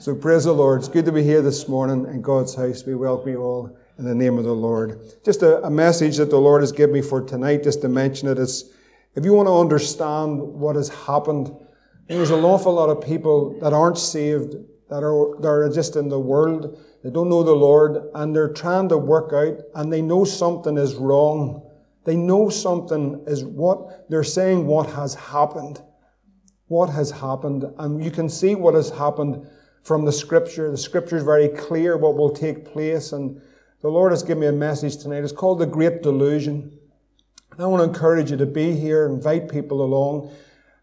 So praise the Lord. It's good to be here this morning in God's house. We welcome you all in the name of the Lord. Just a message that the Lord has given me for tonight, just to mention it. It's, if you want to understand what has happened, there's an awful lot of people that aren't saved, that are just in the world. They don't know the Lord, and they're trying to work out, and they know something is wrong. They know something is what they're saying, what has happened. What has happened? And you can see what has happened from the Scripture. The Scripture is very clear what will take place. And the Lord has given me a message tonight. It's called The Great Delusion. And I want to encourage you to be here, invite people along,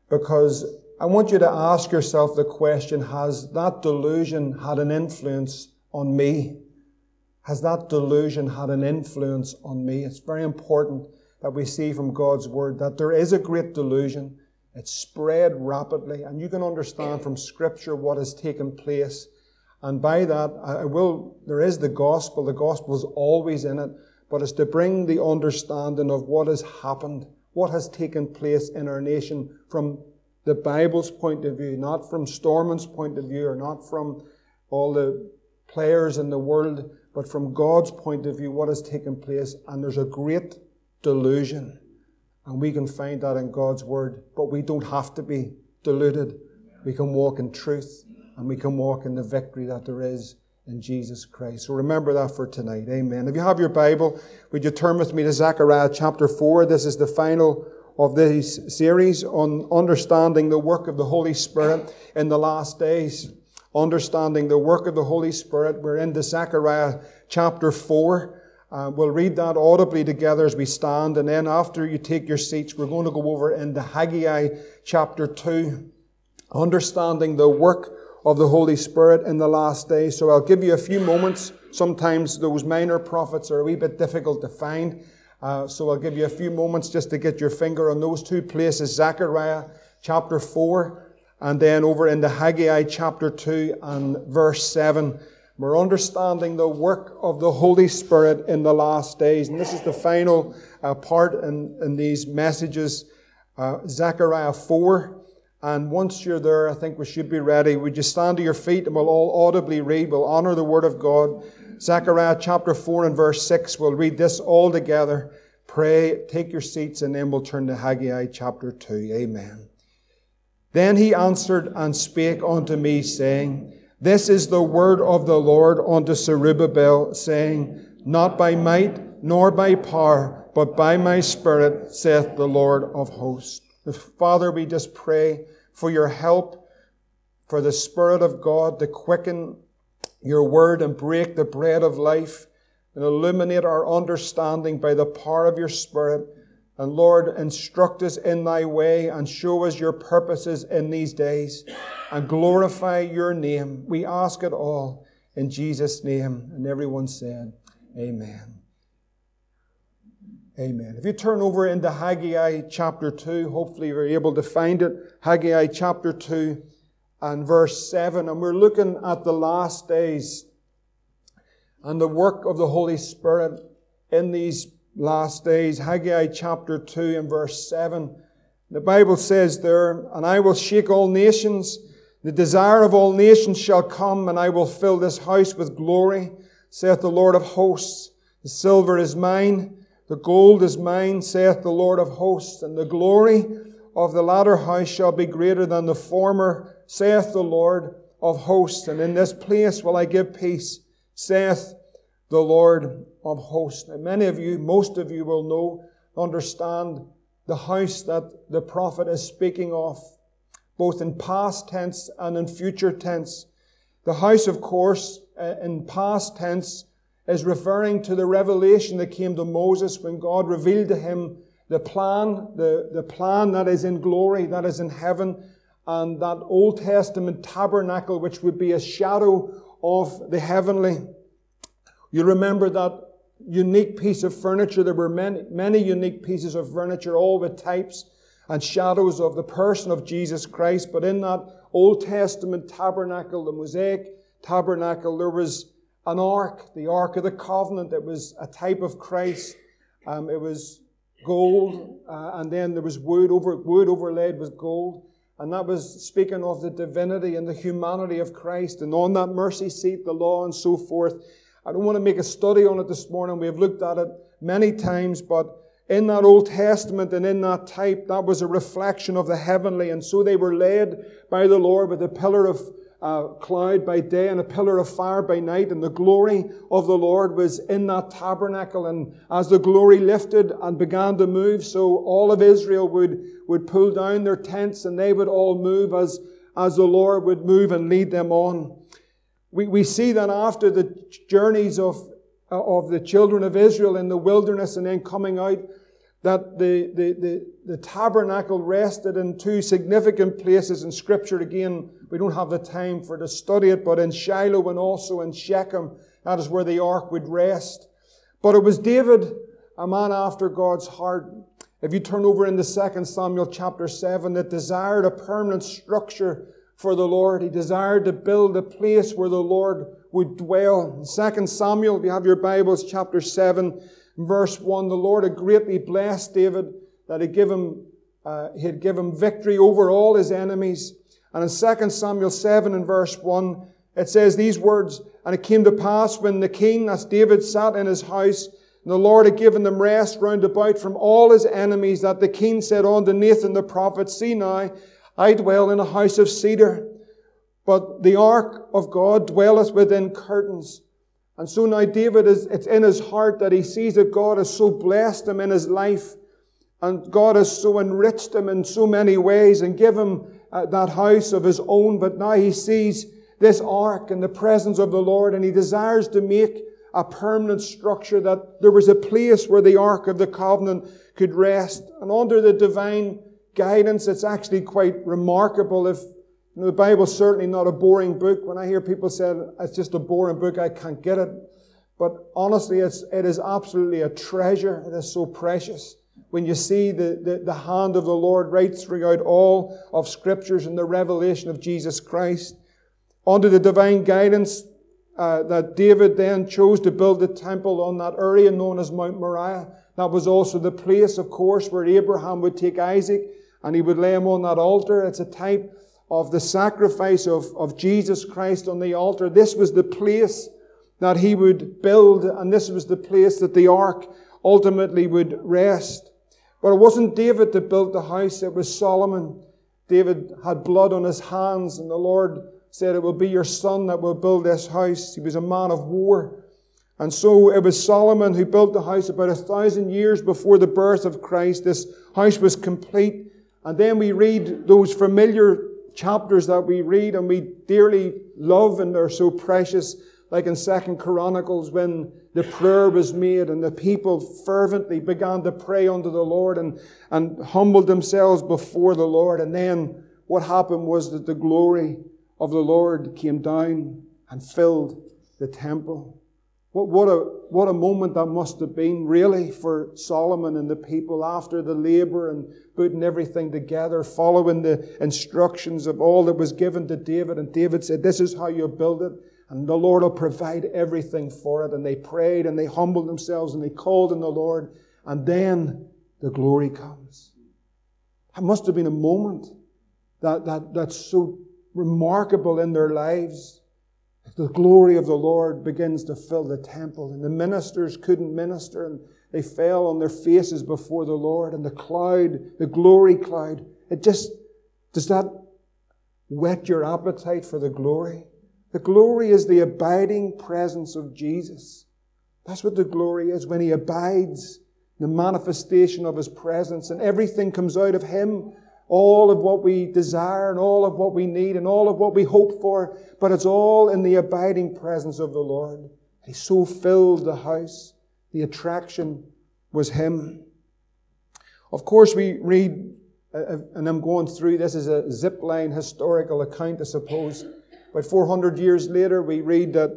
because I want you to ask yourself the question, has that delusion had an influence on me? Has that delusion had an influence on me? It's very important that we see from God's Word that there is a great delusion. It's spread rapidly, and you can understand from Scripture what has taken place. And by that, there is the gospel. The gospel is always in it, but it's to bring the understanding of what has happened, what has taken place in our nation from the Bible's point of view, not from Storman's point of view, or not from all the players in the world, but from God's point of view, what has taken place. And there's a great delusion. And we can find that in God's Word. But we don't have to be deluded. We can walk in truth. And we can walk in the victory that there is in Jesus Christ. So remember that for tonight. Amen. If you have your Bible, would you turn with me to Zechariah chapter 4. This is the final of this series on understanding the work of the Holy Spirit in the last days. Understanding the work of the Holy Spirit. We're into Zechariah chapter 4. We'll read that audibly together as we stand. And then after you take your seats, we're going to go over into Haggai chapter 2. Understanding the work of the Holy Spirit in the last days. So I'll give you a few moments. Sometimes those minor prophets are a wee bit difficult to find. So I'll give you a few moments just to get your finger on those two places. Zechariah chapter 4. And then over into Haggai chapter 2 and verse 7. We're understanding the work of the Holy Spirit in the last days. And this is the final part in these messages, Zechariah 4. And once you're there, I think we should be ready. Would you stand to your feet and we'll all audibly read. We'll honor the Word of God. Zechariah chapter 4 and verse 6. We'll read this all together. Pray, take your seats, and then we'll turn to Haggai chapter 2. Amen. Then he answered and spake unto me, saying, This is the word of the Lord unto Zerubbabel, saying, Not by might, nor by power, but by my Spirit, saith the Lord of hosts. Father, we just pray for your help, for the Spirit of God to quicken your word and break the bread of life and illuminate our understanding by the power of your Spirit. And Lord, instruct us in thy way and show us your purposes in these days and glorify your name. We ask it all in Jesus' name. And everyone said, Amen. Amen. If you turn over into Haggai chapter 2, hopefully you're able to find it. Haggai chapter 2 and verse 7. And we're looking at the last days and the work of the Holy Spirit in these last days. Haggai chapter 2 and verse 7. The Bible says there, And I will shake all nations. The desire of all nations shall come, and I will fill this house with glory, saith the Lord of hosts. The silver is mine, the gold is mine, saith the Lord of hosts. And the glory of the latter house shall be greater than the former, saith the Lord of hosts. And in this place will I give peace, saith the Lord of hosts. And many of you, most of you will know, understand the house that the prophet is speaking of, both in past tense and in future tense. The house, of course, in past tense is referring to the revelation that came to Moses when God revealed to him the plan, the plan that is in glory, that is in heaven, and that Old Testament tabernacle which would be a shadow of the heavenly. You remember that unique piece of furniture. There were many unique pieces of furniture, all with types and shadows of the person of Jesus Christ. But in that Old Testament tabernacle, the Mosaic tabernacle, there was an ark, the Ark of the Covenant. It was a type of Christ. It was gold, and then there was wood overlaid with gold. And that was speaking of the divinity and the humanity of Christ, and on that mercy seat, the law, and so forth. I don't want to make a study on it this morning. We've looked at it many times, but in that Old Testament and in that type, that was a reflection of the heavenly. And so they were led by the Lord with a pillar of cloud by day and a pillar of fire by night, and the glory of the Lord was in that tabernacle. And as the glory lifted and began to move, so all of Israel would pull down their tents, and they would all move as the Lord would move and lead them on. We see that after the journeys of the children of Israel in the wilderness and then coming out, that the tabernacle rested in two significant places in Scripture. Again, we don't have the time for to study it, but in Shiloh and also in Shechem, that is where the ark would rest. But it was David, a man after God's heart, if you turn over into 2 Samuel chapter 7, that desired a permanent structure for the Lord. He desired to build a place where the Lord would dwell. In 2 Samuel, if you have your Bibles, chapter 7, verse 1, the Lord had greatly blessed David that he had given victory over all his enemies. And in 2 Samuel 7 and verse 1, it says these words, "And it came to pass when the king," that's David, "sat in his house, and the Lord had given them rest round about from all his enemies, that the king said unto Nathan the prophet, See now, I dwell in a house of cedar, but the ark of God dwelleth within curtains." And so now David, it's in his heart that he sees that God has so blessed him in his life, and God has so enriched him in so many ways and given him that house of his own. But now he sees this ark and the presence of the Lord, and he desires to make a permanent structure, that there was a place where the ark of the covenant could rest. And under the divine guidance, it's actually quite remarkable. If the Bible's certainly not a boring book. When I hear people say it's just a boring book, I can't get it. But honestly, it is absolutely a treasure. It is so precious when you see the hand of the Lord right throughout all of Scriptures and the revelation of Jesus Christ. Under the divine guidance, that David then chose to build the temple on that area known as Mount Moriah. That was also the place, of course, where Abraham would take Isaac and he would lay him on that altar. It's a type of the sacrifice of Jesus Christ on the altar. This was the place that he would build, and this was the place that the ark ultimately would rest. But it wasn't David that built the house, it was Solomon. David had blood on his hands, and the Lord said, "It will be your son that will build this house." He was a man of war. And so it was Solomon who built the house about 1,000 years before the birth of Christ. This house was complete. And then we read those familiar chapters that we read and we dearly love and are so precious, like in 2 Chronicles when the prayer was made and the people fervently began to pray unto the Lord and humbled themselves before the Lord. And then what happened was that the glory of the Lord came down and filled the temple. What a moment that must have been, really, for Solomon and the people after the labor and putting everything together, following the instructions of all that was given to David. And David said, "This is how you build it, and the Lord will provide everything for it." And they prayed and they humbled themselves and they called on the Lord. And then the glory comes. It must have been a moment that's so remarkable in their lives. The glory of the Lord begins to fill the temple, and the ministers couldn't minister, and they fell on their faces before the Lord, and the cloud, the glory cloud, it just, does that whet your appetite for the glory? The glory is the abiding presence of Jesus. That's what the glory is, when He abides, the manifestation of His presence, and everything comes out of Him. All of what we desire and all of what we need and all of what we hope for, but it's all in the abiding presence of the Lord. He so filled the house. The attraction was Him. Of course, we read, and I'm going through, this is a zipline historical account, I suppose. But 400 years later, we read that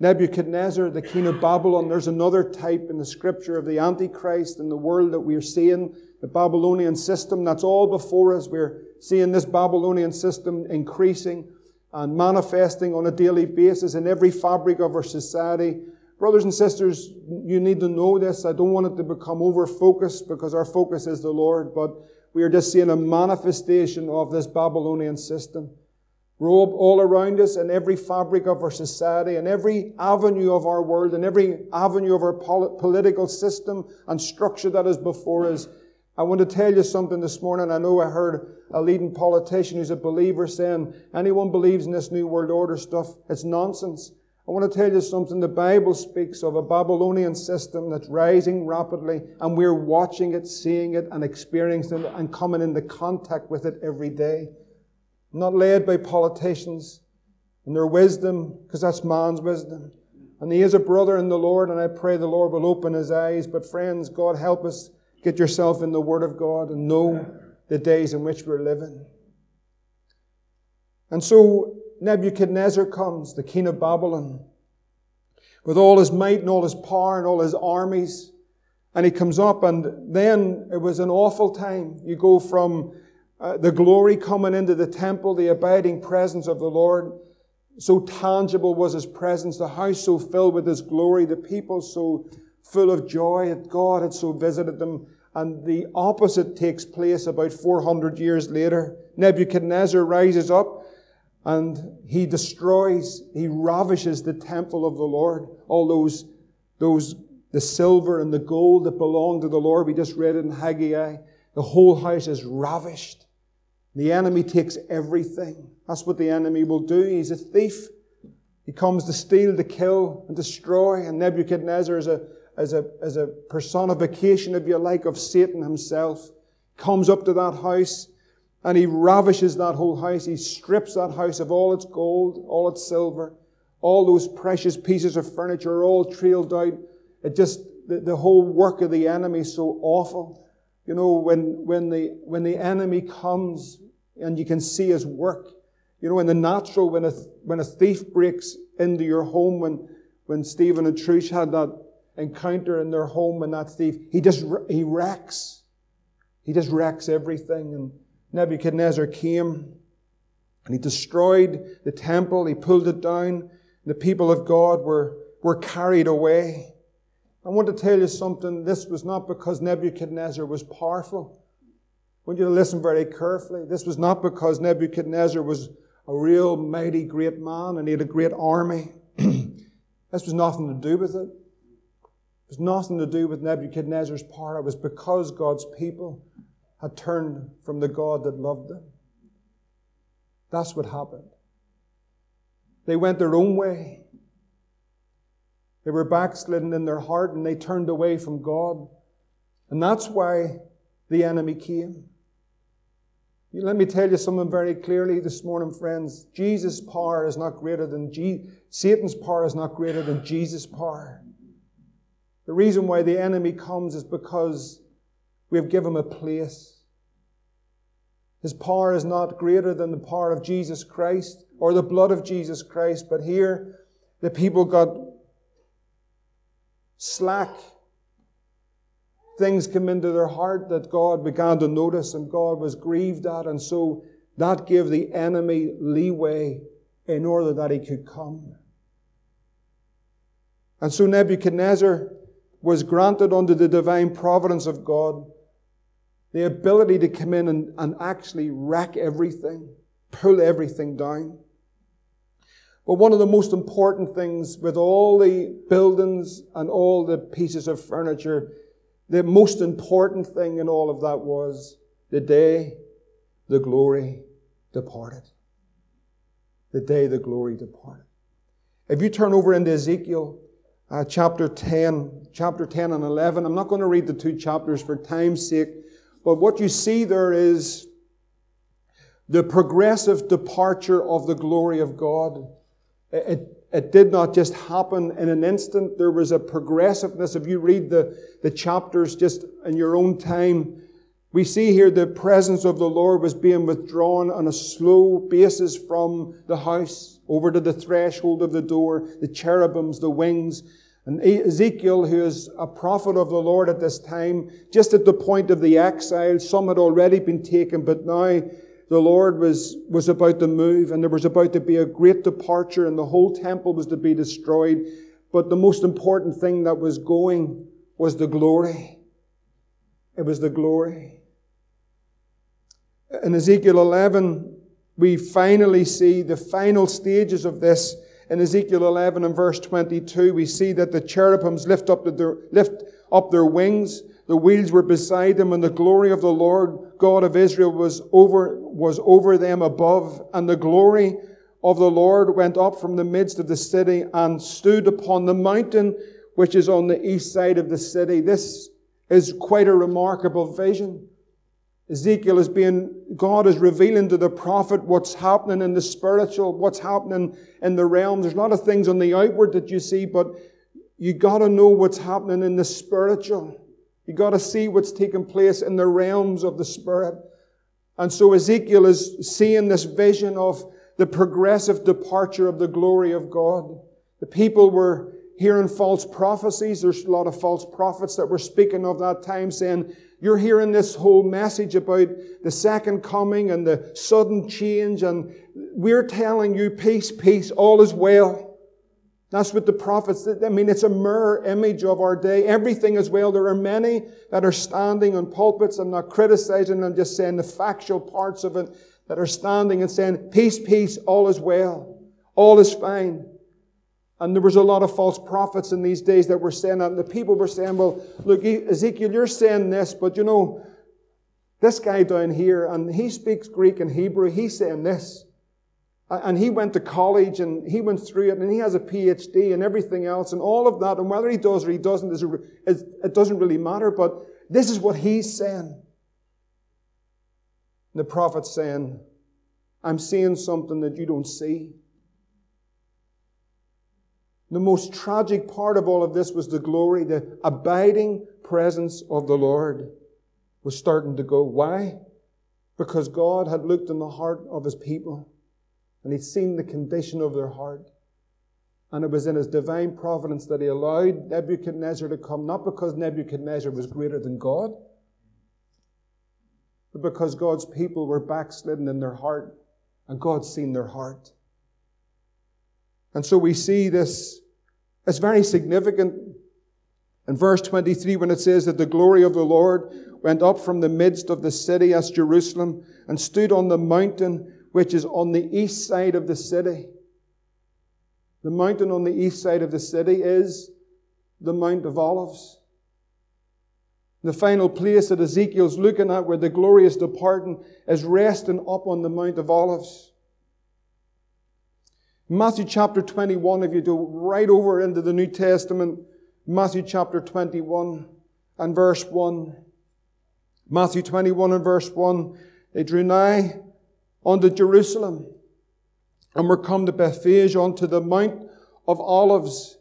Nebuchadnezzar, the king of Babylon, there's another type in the Scripture of the Antichrist in the world that we're seeing, the Babylonian system. That's all before us. We're seeing this Babylonian system increasing and manifesting on a daily basis in every fabric of our society. Brothers and sisters, you need to know this. I don't want it to become over-focused because our focus is the Lord, but We are just seeing a manifestation of this Babylonian system grow up all around us in every fabric of our society, in every avenue of our world, in every avenue of our political system and structure that is before us. I want to tell you something this morning. I know I heard a leading politician who's a believer saying, anyone believes in this New World Order stuff, it's nonsense. I want to tell you something. The Bible speaks of a Babylonian system that's rising rapidly, and we're watching it, seeing it, and experiencing it, and coming into contact with it every day. Not led by politicians and their wisdom, because that's man's wisdom. And he is a brother in the Lord, and I pray the Lord will open his eyes. But friends, God help us get yourself in the Word of God and know the days in which we're living. And so Nebuchadnezzar comes, the king of Babylon, with all his might and all his power and all his armies. And he comes up, and then it was an awful time. You go from the glory coming into the temple, the abiding presence of the Lord. So tangible was his presence, the house so filled with his glory, the people so full of joy that God had so visited them. And the opposite takes place about 400 years later. Nebuchadnezzar rises up and he destroys, he ravishes the temple of the Lord. All those the silver and the gold that belonged to the Lord. We just read it in Haggai. The whole house is ravished. The enemy takes everything. That's what the enemy will do. He's a thief. He comes to steal, to kill, and destroy. And Nebuchadnezzar is a personification, if you like, of Satan himself. Comes up to that house and he ravishes that whole house. He strips that house of all its gold, all its silver, all those precious pieces of furniture are all trailed out. It just the whole work of the enemy is so awful. You know, when the enemy comes and you can see his work, you know, in the natural, when a thief breaks into your home, when Stephen and Trish had that encounter in their home and that thief, he just wrecks everything. And Nebuchadnezzar came and he destroyed the temple, he pulled it down. The people of God were carried away. I want to tell you something. This was not because Nebuchadnezzar was powerful. I want you to listen very carefully. This was not because Nebuchadnezzar was a real mighty great man and he had a great army. This was nothing to do with it. It was nothing to do with Nebuchadnezzar's power. It was because God's people had turned from the God that loved them. That's what happened. They went their own way. They were backslidden in their heart and they turned away from God. And that's why the enemy came. Let me tell you something very clearly this morning, friends. Jesus' power is not greater than Satan's power is not greater than Jesus' power. The reason why the enemy comes is because we have given him a place. His power is not greater than the power of Jesus Christ or the blood of Jesus Christ. But here, the people got slack. Things come into their heart that God began to notice and God was grieved at, and so that gave the enemy leeway in order that he could come. And so Nebuchadnezzar was granted under the divine providence of God the ability to come in and actually wreck everything, pull everything down. But one of the most important things with all the buildings and all the pieces of furniture, the most important thing in all of that was the day the glory departed. The day the glory departed. If you turn over into Ezekiel chapter 10 and 11, I'm not going to read the two chapters for time's sake, but what you see there is the progressive departure of the glory of God. It did not just happen in an instant. There was a progressiveness. If you read the chapters just in your own time, we see here the presence of the Lord was being withdrawn on a slow basis from the house over to the threshold of the door, the cherubims, the wings. And Ezekiel, who is a prophet of the Lord at this time, just at the point of the exile, some had already been taken, but now the Lord was about to move, and there was about to be a great departure, and the whole temple was to be destroyed. But the most important thing that was going was the glory. It was the glory. In Ezekiel 11, we finally see the final stages of this. In Ezekiel 11 and verse 22, we see that the cherubims lift up their wings. The wheels were beside them, and the glory of the Lord God of Israel was over them above. And the glory of the Lord went up from the midst of the city and stood upon the mountain which is on the east side of the city. This is quite a remarkable vision. God is revealing to the prophet what's happening in the spiritual, what's happening in the realm. There's a lot of things on the outward that you see, but you got to know what's happening in the spiritual. You got to see what's taking place in the realms of the Spirit. And so Ezekiel is seeing this vision of the progressive departure of the glory of God. The people were hearing false prophecies. There's a lot of false prophets that were speaking of that time, saying, you're hearing this whole message about the second coming and the sudden change, and we're telling you peace, peace, all is well. That's what the prophets did. I mean, it's a mirror image of our day. Everything is well. There are many that are standing on pulpits. I'm not criticizing. I'm just saying the factual parts of it that are standing and saying, peace, peace, all is well. All is fine. And there was a lot of false prophets in these days that were saying that. And the people were saying, well, look, Ezekiel, you're saying this, but you know, this guy down here, and he speaks Greek and Hebrew, he's saying this. And he went to college and he went through it and he has a PhD and everything else and all of that. And whether he does or he doesn't, it doesn't really matter. But this is what he's saying. And the prophet's saying, I'm seeing something that you don't see. The most tragic part of all of this was the glory, the abiding presence of the Lord was starting to go. Why? Because God had looked in the heart of His people. And He'd seen the condition of their heart. And it was in His divine providence that He allowed Nebuchadnezzar to come, not because Nebuchadnezzar was greater than God, but because God's people were backslidden in their heart, and God's seen their heart. And so we see this, it's very significant. In verse 23, when it says that the glory of the Lord went up from the midst of the city as Jerusalem and stood on the mountain which is on the east side of the city. The mountain on the east side of the city is the Mount of Olives. The final place that Ezekiel's looking at where the glorious departing is resting up on the Mount of Olives. Matthew chapter 21, if you go right over into the New Testament, Matthew chapter 21 and verse 1. Matthew 21 and verse 1, they drew nigh unto Jerusalem, and were come to Bethphage unto the Mount of Olives.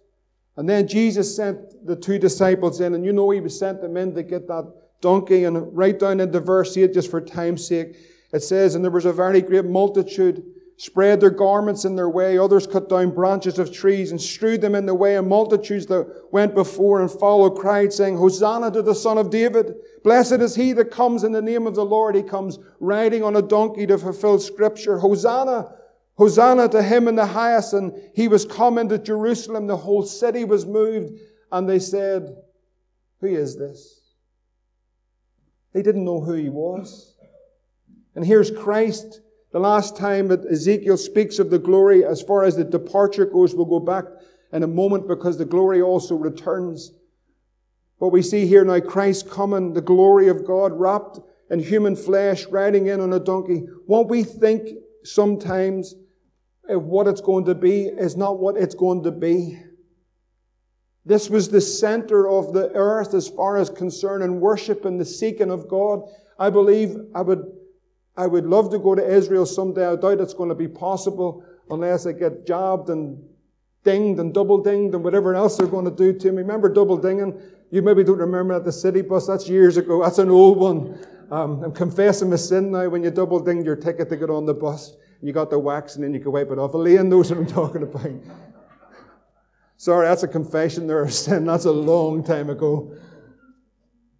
And then Jesus sent the two disciples in, and you know He sent them in to get that donkey. And right down into verse 8, just for time's sake, it says, and there was a very great multitude, spread their garments in their way, others cut down branches of trees and strewed them in the way, and multitudes that went before and followed cried, saying, Hosanna to the Son of David. Blessed is He that comes in the name of the Lord. He comes riding on a donkey to fulfill Scripture. Hosanna, Hosanna to Him in the highest. And He was come into Jerusalem. The whole city was moved. And they said, who is this? They didn't know who He was. And here's Christ. The last time that Ezekiel speaks of the glory, as far as the departure goes, we'll go back in a moment because the glory also returns. But we see here now Christ coming, the glory of God wrapped in human flesh, riding in on a donkey. What we think sometimes of what it's going to be is not what it's going to be. This was the center of the earth as far as concern and worship and the seeking of God. I believe I would love to go to Israel someday. I doubt it's going to be possible unless I get jabbed and dinged and double dinged and whatever else they're going to do to me. Remember double dinging? You maybe don't remember that, the city bus. That's years ago. That's an old one. I'm confessing my sin now. When you double dinged your ticket to get on the bus, you got the wax and then you could wipe it off. Elaine knows what I'm talking about. Sorry, that's a confession there of sin. That's a long time ago.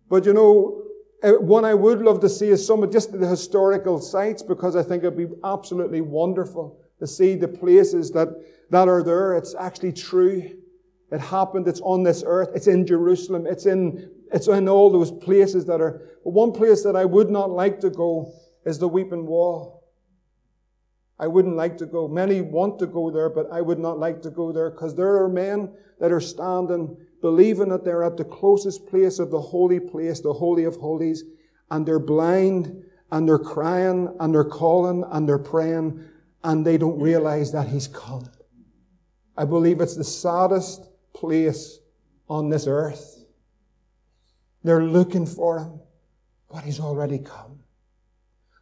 But you know, one I would love to see is some of just the historical sites, because I think it'd be absolutely wonderful to see the places that are there. It's actually true. It happened. It's on this earth. It's in Jerusalem. It's in all those places that are. But one place that I would not like to go is the weeping wall. I wouldn't like to go. Many want to go there, but I would not like to go there, because there are men that are standing, believing that they're at the closest place of the holy place, the Holy of Holies, and they're blind, and they're crying, and they're calling, and they're praying, and they don't realize that He's come. I believe it's the saddest place on this earth. They're looking for Him, but He's already come.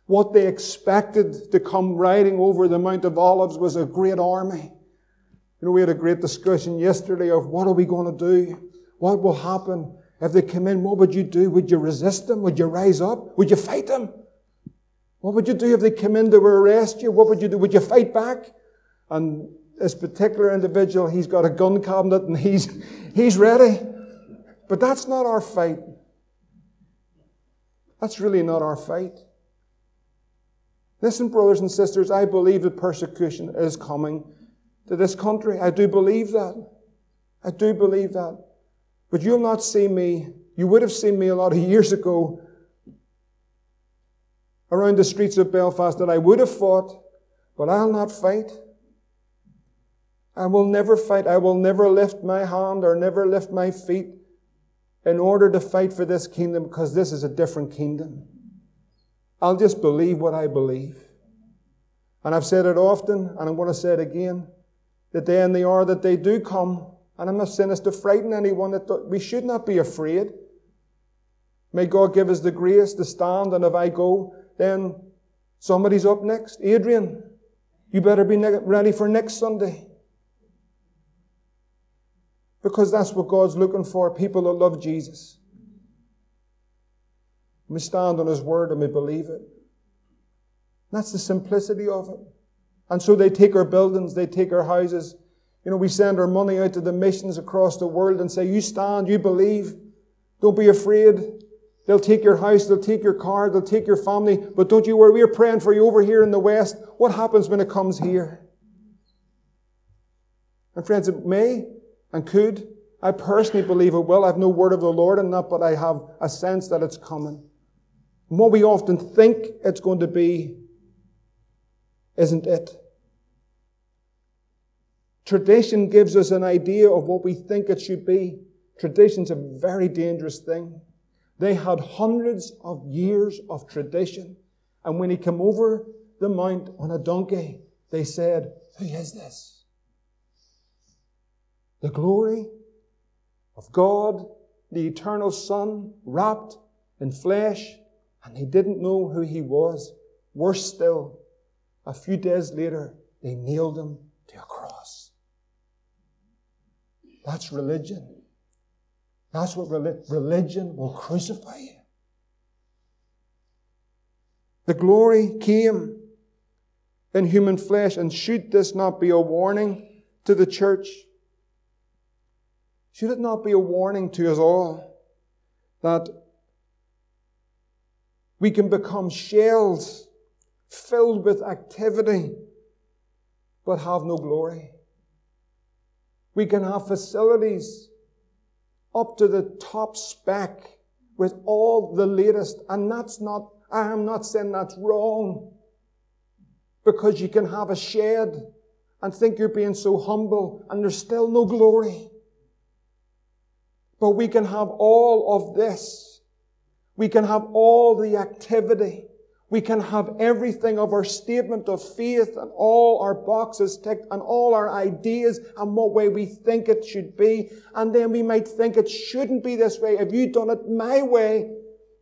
What they expected to come riding over the Mount of Olives was a great army. You know, we had a great discussion yesterday of what are we going to do? What will happen? If they come in, what would you do? Would you resist them? Would you rise up? Would you fight them? What would you do if they came in to arrest you? What would you do? Would you fight back? And this particular individual, he's got a gun cabinet and he's ready. But that's not our fight. That's really not our fight. Listen, brothers and sisters, I believe that persecution is coming to this country. I do believe that. I do believe that. But you'll not see me. You would have seen me a lot of years ago around the streets of Belfast that I would have fought, but I'll not fight. I will never fight. I will never lift my hand or never lift my feet in order to fight for this kingdom, because this is a different kingdom. I'll just believe what I believe. And I've said it often, and I'm going to say it again, the day and the hour that they do come, and I'm not saying this to frighten anyone, that we should not be afraid. May God give us the grace to stand, and if I go, then somebody's up next. Adrian, you better be ready for next Sunday. Because that's what God's looking for, people that love Jesus. We stand on His word and we believe it. That's the simplicity of it. And so they take our buildings, they take our houses. You know, we send our money out to the missions across the world and say, you stand, you believe. Don't be afraid. They'll take your house, they'll take your car, they'll take your family. But don't you worry, we're praying for you over here in the West. What happens when it comes here? And friends, it may and could. I personally believe it will. I have no word of the Lord in that, but I have a sense that it's coming. And what we often think it's going to be isn't it. Tradition gives us an idea of what we think it should be. Tradition's a very dangerous thing. They had hundreds of years of tradition. And when He came over the mount on a donkey, they said, who is this? The glory of God, the eternal Son, wrapped in flesh, and they didn't know who He was. Worse still, a few days later, they nailed Him to a cross. That's religion. That's what religion will crucify you. The glory came in human flesh, and should this not be a warning to the church? Should it not be a warning to us all that we can become shells filled with activity but have no glory? We can have facilities up to the top spec with all the latest, and I am not saying that's wrong, because you can have a shed and think you're being so humble and there's still no glory. But we can have all of this. We can have all the activity. We can have everything of our statement of faith and all our boxes ticked and all our ideas and what way we think it should be. And then we might think it shouldn't be this way. If you'd done it my way,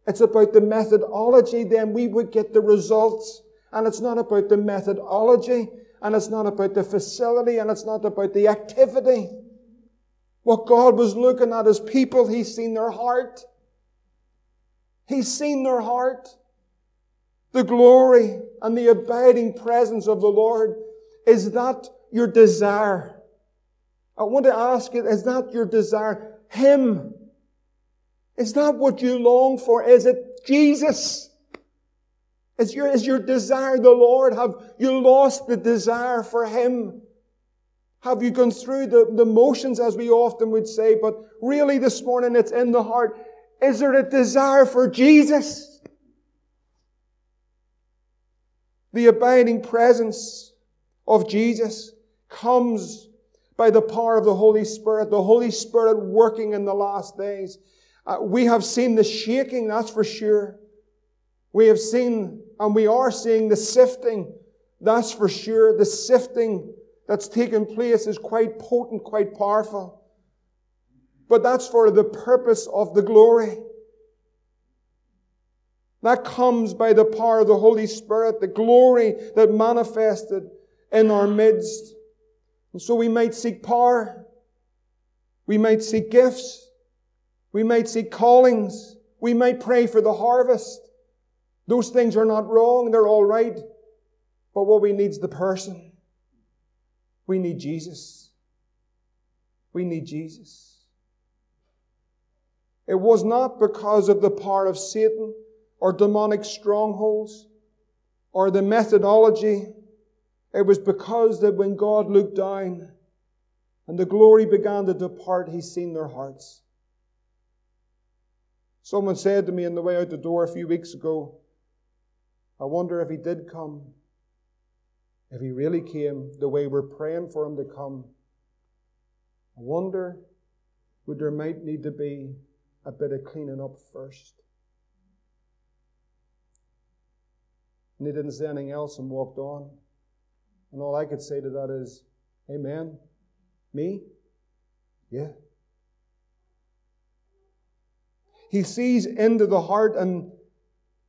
it's about the methodology, then we would get the results. And it's not about the methodology, and it's not about the facility, and it's not about the activity. What God was looking at is people. He's seen their heart. He's seen their heart. The glory and the abiding presence of the Lord. Is that your desire? I want to ask you, is that your desire? Him. Is that what you long for? Is it Jesus? Is your desire the Lord? Have you lost the desire for Him? Have you gone through the motions, as we often would say, but really this morning it's in the heart. Is there a desire for Jesus? The abiding presence of Jesus comes by the power of the Holy Spirit working in the last days. We have seen the shaking, that's for sure. We have seen, and we are seeing, the sifting, that's for sure. The sifting that's taken place is quite potent, quite powerful. But that's for the purpose of the glory. That comes by the power of the Holy Spirit, the glory that manifested in our midst. And so we might seek power. We might seek gifts. We might seek callings. We might pray for the harvest. Those things are not wrong. They're all right. But what we need is the person. We need Jesus. We need Jesus. It was not because of the power of Satan or demonic strongholds or the methodology. It was because that when God looked down and the glory began to depart, He's seen their hearts. Someone said to me on the way out the door a few weeks ago, I wonder if He did come, if He really came the way we're praying for Him to come. I wonder would there might need to be a bit of cleaning up first. And he didn't say anything else and walked on. And all I could say to that is, amen. Me? Yeah. He sees into the heart, and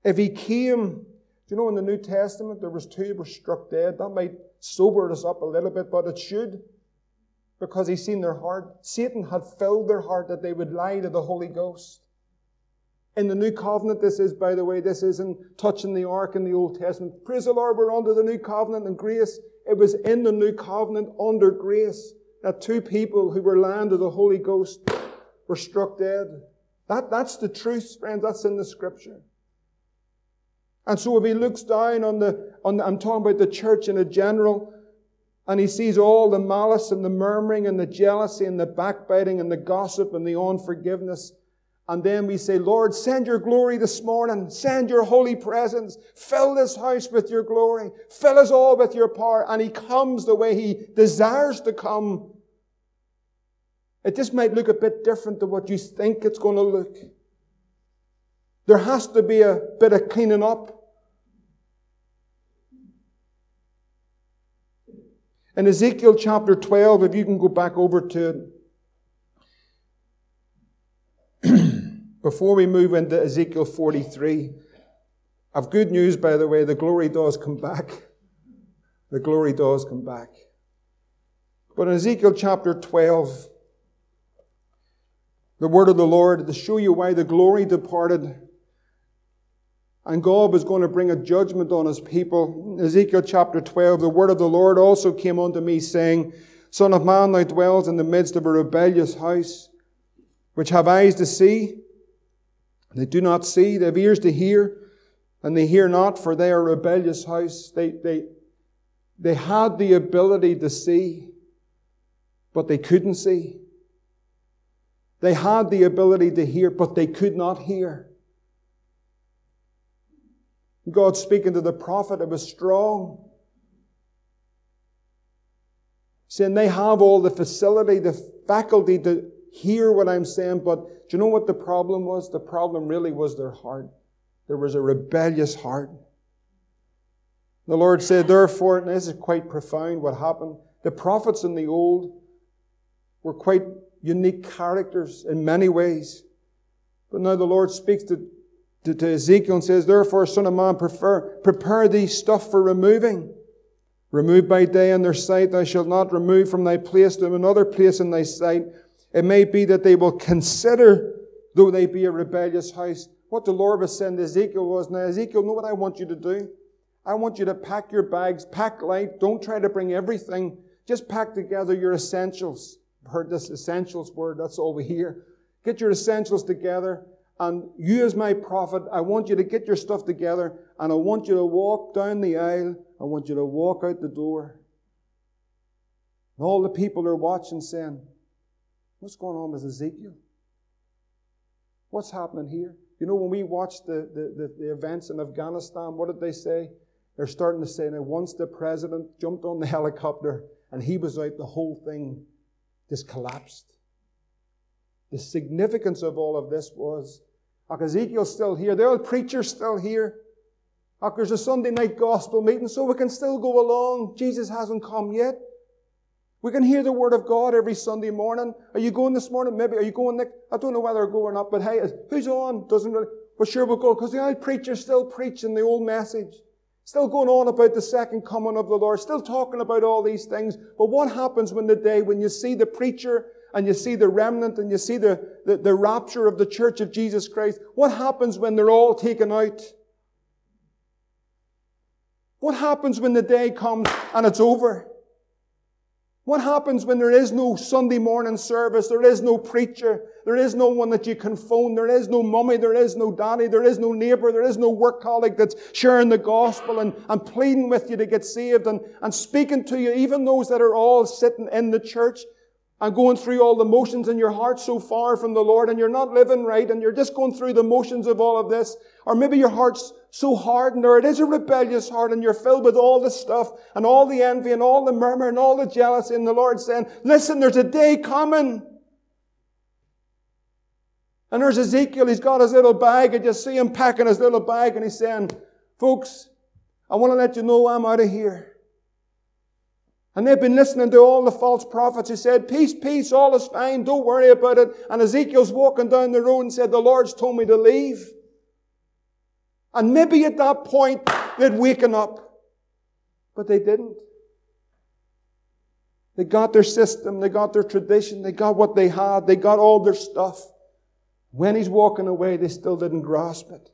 if He came, do you know in the New Testament there was two were struck dead? That might sober us up a little bit, but it should, because He's seen their heart. Satan had filled their heart that they would lie to the Holy Ghost. In the New Covenant, this is, by the way, this isn't touching the ark in the Old Testament. Praise the Lord, we're under the New Covenant and grace. It was in the New Covenant under grace that two people who were lying to the Holy Ghost were struck dead. That's the truth, friends. That's in the Scripture. And so if He looks down on the I'm talking about the church in a general, and He sees all the malice and the murmuring and the jealousy and the backbiting and the gossip and the unforgiveness. And then we say, Lord, send your glory this morning. Send your holy presence. Fill this house with your glory. Fill us all with your power. And He comes the way He desires to come. It just might look a bit different to what you think it's going to look. There has to be a bit of cleaning up. In Ezekiel chapter 12, if you can go back over to it. Before we move into Ezekiel 43, I've good news, by the way, the glory does come back. The glory does come back. But in Ezekiel chapter 12, the word of the Lord, to show you why the glory departed and God was going to bring a judgment on His people. In Ezekiel chapter 12, the word of the Lord also came unto me, saying, Son of man, thou dwellest in the midst of a rebellious house, which have eyes to see, and they do not see. They have ears to hear, and they hear not, for they are a rebellious house. They had the ability to see, but they couldn't see. They had the ability to hear, but they could not hear. God speaking to the prophet, it was strong. Saying they have all the facility, the faculty to hear what I'm saying, but do you know what the problem was? The problem really was their heart. There was a rebellious heart. The Lord said, therefore, and this is quite profound what happened, the prophets in the old were quite unique characters in many ways. But now the Lord speaks to Ezekiel and says, therefore, son of man, prepare thee stuff for removing. Remove by day in their sight, thou shalt not remove from thy place to another place in thy sight. It may be that they will consider, though they be a rebellious house. What the Lord was saying to Ezekiel was, now Ezekiel, know what I want you to do? I want you to pack your bags, pack light. Don't try to bring everything. Just pack together your essentials. I've heard this essentials word, that's all we hear. Get your essentials together. And you as my prophet, I want you to get your stuff together. And I want you to walk down the aisle. I want you to walk out the door. And all the people are watching saying, what's going on with Ezekiel? What's happening here? You know, when we watched the events in Afghanistan, what did they say? They're starting to say now, once the president jumped on the helicopter and he was out, the whole thing just collapsed. The significance of all of this was, Ezekiel's still here, the old preacher's still here. There's a Sunday night gospel meeting, so we can still go along. Jesus hasn't come yet. We can hear the Word of God every Sunday morning. Are you going this morning? Maybe. Are you going next? I don't know whether I go or not, but hey, who's on? Doesn't really. But sure, we'll go, because the old preacher's still preaching the old message. Still going on about the second coming of the Lord. Still talking about all these things. But what happens when the day when you see the preacher and you see the remnant and you see the rapture of the church of Jesus Christ? What happens when they're all taken out? What happens when the day comes and it's over? What happens when there is no Sunday morning service? There is no preacher. There is no one that you can phone. There is no mummy. There is no daddy. There is no neighbor. There is no work colleague that's sharing the gospel and pleading with you to get saved and speaking to you. Even those that are all sitting in the church and going through all the motions, and your heart's so far from the Lord and you're not living right and you're just going through the motions of all of this. Or maybe your heart's so hardened, or it is a rebellious heart, and you're filled with all the stuff and all the envy and all the murmur and all the jealousy, and the Lord's saying, listen, there's a day coming. And there's Ezekiel, he's got his little bag, and you see him packing his little bag, and he's saying, folks, I want to let you know I'm out of here. And they've been listening to all the false prophets who said, peace, peace, all is fine, don't worry about it. And Ezekiel's walking down the road and said, the Lord's told me to leave. And maybe at that point, they'd waken up. But they didn't. They got their system. They got their tradition. They got what they had. They got all their stuff. When he's walking away, they still didn't grasp it.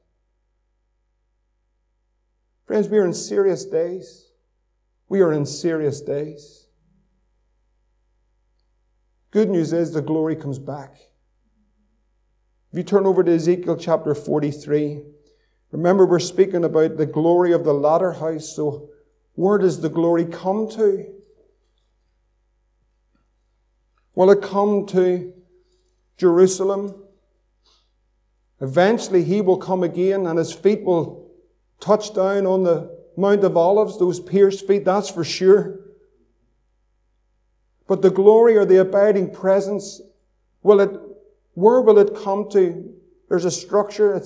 Friends, we are in serious days. We are in serious days. Good news is the glory comes back. If you turn over to Ezekiel chapter 43... Remember, we're speaking about the glory of the latter house. So where does the glory come to? Will it come to Jerusalem? Eventually he will come again and his feet will touch down on the Mount of Olives, those pierced feet, that's for sure. But the glory or the abiding presence, where will it come to? There's a structure.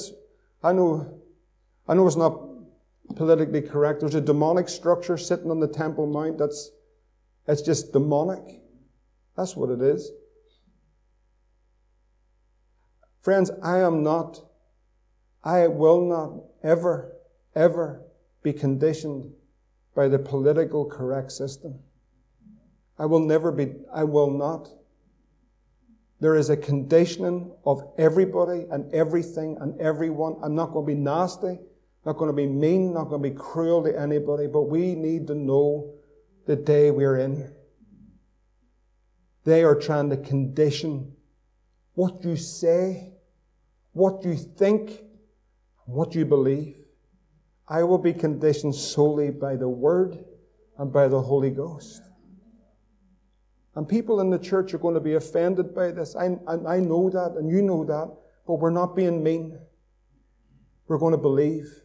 I know it's not politically correct. There's a demonic structure sitting on the Temple Mount that's just demonic. That's what it is. Friends, I will not ever be conditioned by the political correct system. I will not. There is a conditioning of everybody and everything and everyone. I'm not going to be nasty. Not going to be mean, not going to be cruel to anybody, but we need to know the day we're in. They are trying to condition what you say, what you think, what you believe. I will be conditioned solely by the Word and by the Holy Ghost. And people in the church are going to be offended by this. I know that, and you know that, but we're not being mean. We're going to believe.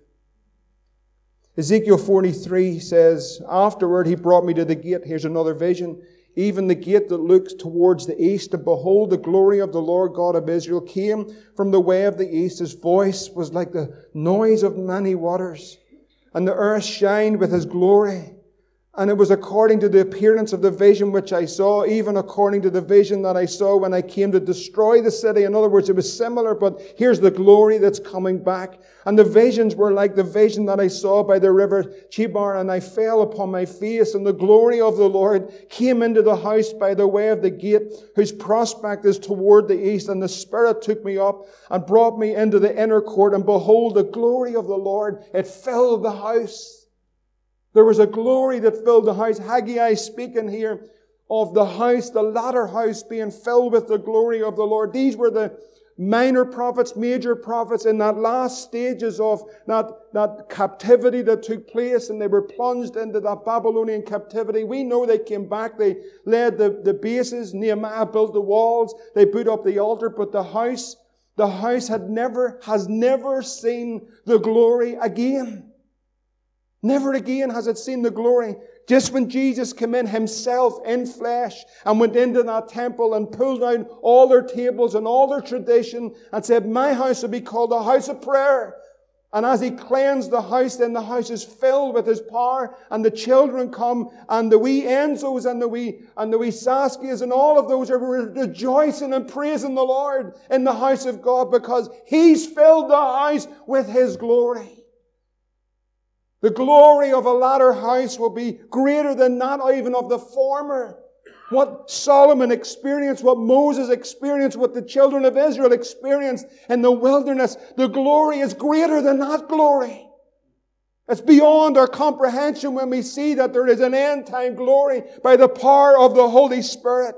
Ezekiel 43 says, afterward he brought me to the gate. Here's another vision. Even the gate that looks towards the east, and behold, the glory of the Lord God of Israel came from the way of the east. His voice was like the noise of many waters, and the earth shined with his glory. And it was according to the appearance of the vision which I saw, even according to the vision that I saw when I came to destroy the city. In other words, it was similar, but here's the glory that's coming back. And the visions were like the vision that I saw by the river Chebar, and I fell upon my face, and the glory of the Lord came into the house by the way of the gate, whose prospect is toward the east. And the Spirit took me up and brought me into the inner court, and behold, the glory of the Lord, it filled the house. There was a glory that filled the house. Haggai speaking here of the house, the latter house being filled with the glory of the Lord. These were the minor prophets, major prophets in that last stages of that captivity that took place, and they were plunged into that Babylonian captivity. We know they came back. They laid the bases. Nehemiah built the walls. They put up the altar, but the house has never seen the glory again. Never again has it seen the glory. Just when Jesus came in himself in flesh and went into that temple and pulled down all their tables and all their tradition and said, my house will be called a house of prayer. And as he cleansed the house, then the house is filled with his power, and the children come, and the wee Enzos and the wee Saskias and all of those are rejoicing and praising the Lord in the house of God because he's filled the house with his glory. The glory of a latter house will be greater than that even of the former. What Solomon experienced, what Moses experienced, what the children of Israel experienced in the wilderness, the glory is greater than that glory. It's beyond our comprehension when we see that there is an end-time glory by the power of the Holy Spirit.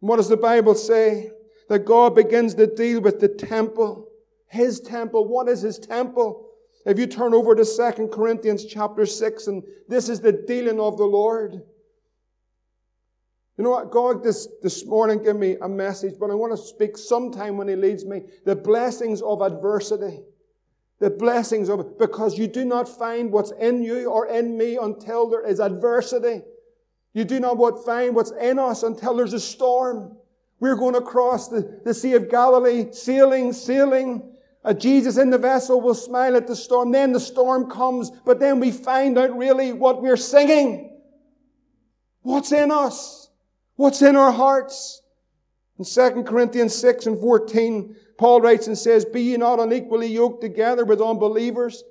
And what does the Bible say? That God begins to deal with the temple. His temple. What is His temple? If you turn over to 2 Corinthians chapter 6, and this is the dealing of the Lord. You know what? God this morning gave me a message, but I want to speak sometime when He leads me. The blessings of adversity. The blessings of, because you do not find what's in you or in me until there is adversity. You do not find what's in us until there's a storm. We're going to cross the Sea of Galilee, sailing. Jesus in the vessel will smile at the storm. Then the storm comes, but then we find out really what we're singing. What's in us? What's in our hearts? In 2 Corinthians 6 and 14, Paul writes and says, be ye not unequally yoked together with unbelievers.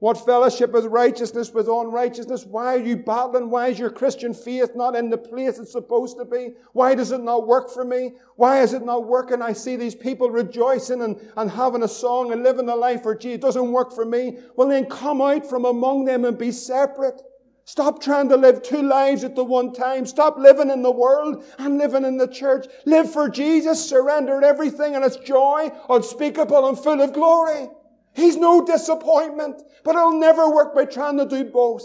What fellowship is righteousness with unrighteousness? Why are you battling? Why is your Christian faith not in the place it's supposed to be? Why does it not work for me? Why is it not working? I see these people rejoicing and having a song and living a life for Jesus. It doesn't work for me. Well, then come out from among them and be separate. Stop trying to live two lives at the one time. Stop living in the world and living in the church. Live for Jesus. Surrender everything, and it's joy, unspeakable and full of glory. He's no disappointment, but it'll never work by trying to do both.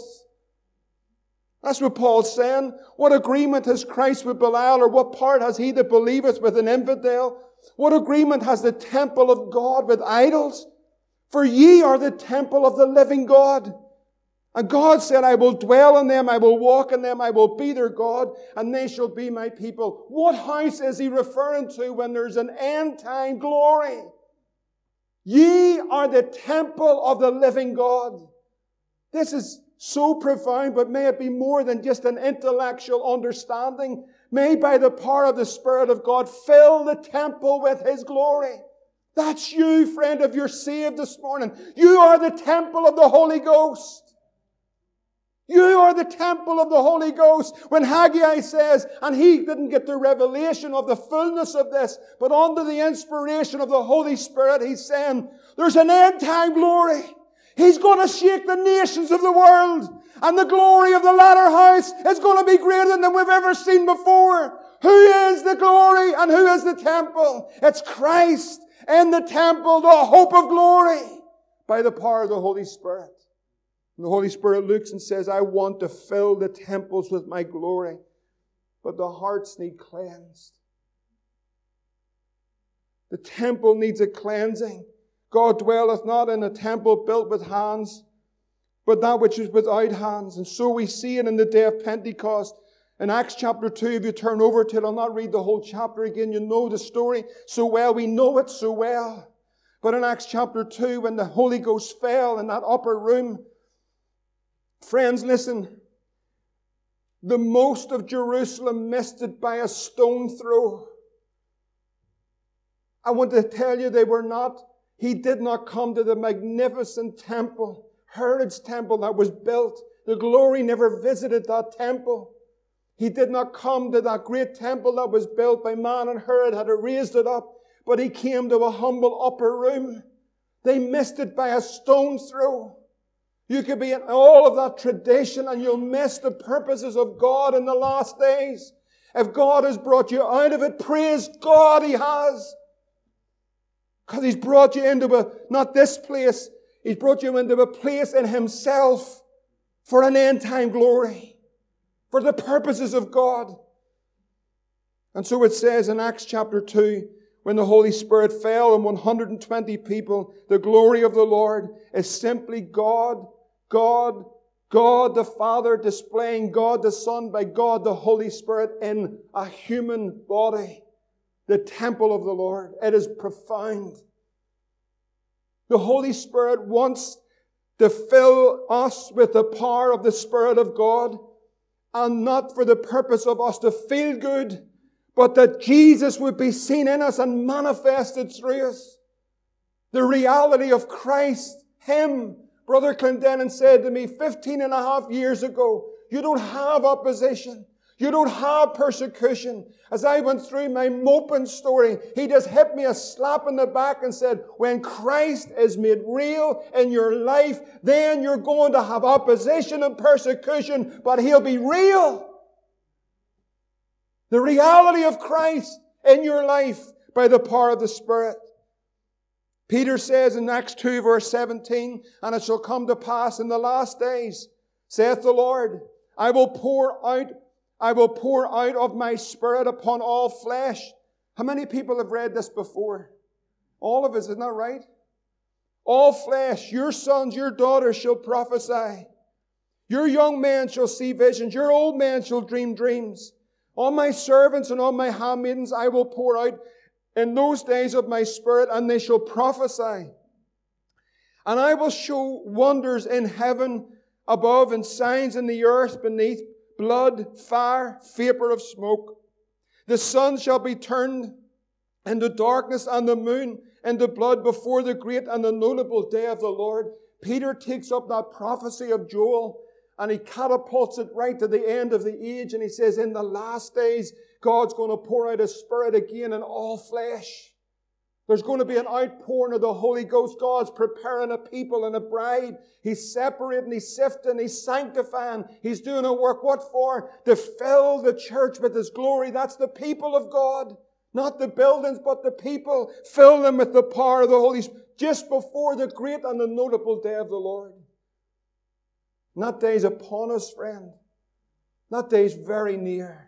That's what Paul's saying. What agreement has Christ with Belial, or what part has he that believeth with an infidel? What agreement has the temple of God with idols? For ye are the temple of the living God. And God said, I will dwell in them, I will walk in them, I will be their God, and they shall be my people. What house is he referring to when there's an end-time glory? Ye are the temple of the living God. This is so profound, but may it be more than just an intellectual understanding. May by the power of the Spirit of God fill the temple with His glory. That's you, friend, if you're saved this morning. You are the temple of the Holy Ghost. You are the temple of the Holy Ghost. When Haggai says, and he didn't get the revelation of the fullness of this, but under the inspiration of the Holy Spirit, he's saying, there's an end-time glory. He's going to shake the nations of the world. And the glory of the latter house is going to be greater than we've ever seen before. Who is the glory and who is the temple? It's Christ in the temple, the hope of glory, by the power of the Holy Spirit. And the Holy Spirit looks and says, I want to fill the temples with my glory, but the hearts need cleansed. The temple needs a cleansing. God dwelleth not in a temple built with hands, but that which is without hands. And so we see it in the day of Pentecost. In Acts chapter 2, if you turn over to it, I'll not read the whole chapter again. You know the story so well. We know it so well. But in Acts chapter 2, when the Holy Ghost fell in that upper room, friends, listen. The most of Jerusalem missed it by a stone throw. I want to tell you he did not come to the magnificent temple, Herod's temple that was built. The glory never visited that temple. He did not come to that great temple that was built by man, and Herod had raised it up, but he came to a humble upper room. They missed it by a stone throw. You could be in all of that tradition and you'll miss the purposes of God in the last days. If God has brought you out of it, praise God He has. Because He's brought you into not this place, He's brought you into a place in Himself for an end-time glory, for the purposes of God. And so it says in Acts chapter 2, when the Holy Spirit fell on 120 people, the glory of the Lord is simply God, God, God the Father displaying God the Son by God the Holy Spirit in a human body. The temple of the Lord. It is profound. The Holy Spirit wants to fill us with the power of the Spirit of God, and not for the purpose of us to feel good, but that Jesus would be seen in us and manifested through us. The reality of Christ, Him. Brother Clendenin said to me 15 and a half years ago, you don't have opposition. You don't have persecution. As I went through my moping story, he just hit me a slap in the back and said, when Christ is made real in your life, then you're going to have opposition and persecution, but He'll be real. The reality of Christ in your life by the power of the Spirit. Peter says in Acts 2 verse 17, and it shall come to pass in the last days, saith the Lord, I will pour out of my Spirit upon all flesh. How many people have read this before? All of us, isn't that right? All flesh, your sons, your daughters shall prophesy. Your young men shall see visions. Your old men shall dream dreams. On my servants and on my handmaidens I will pour out in those days of my Spirit, and they shall prophesy. And I will show wonders in heaven above and signs in the earth beneath, blood, fire, vapor of smoke. The sun shall be turned into darkness and the moon into blood before the great and the notable day of the Lord. Peter takes up that prophecy of Joel and he catapults it right to the end of the age, and he says in the last days God's going to pour out His Spirit again in all flesh. There's going to be an outpouring of the Holy Ghost. God's preparing a people and a bride. He's separating, He's sifting, He's sanctifying. He's doing a work. What for? To fill the church with His glory. That's the people of God. Not the buildings, but the people. Fill them with the power of the Holy Spirit. Just before the great and the notable day of the Lord. And that day is upon us, friend. That day is very near.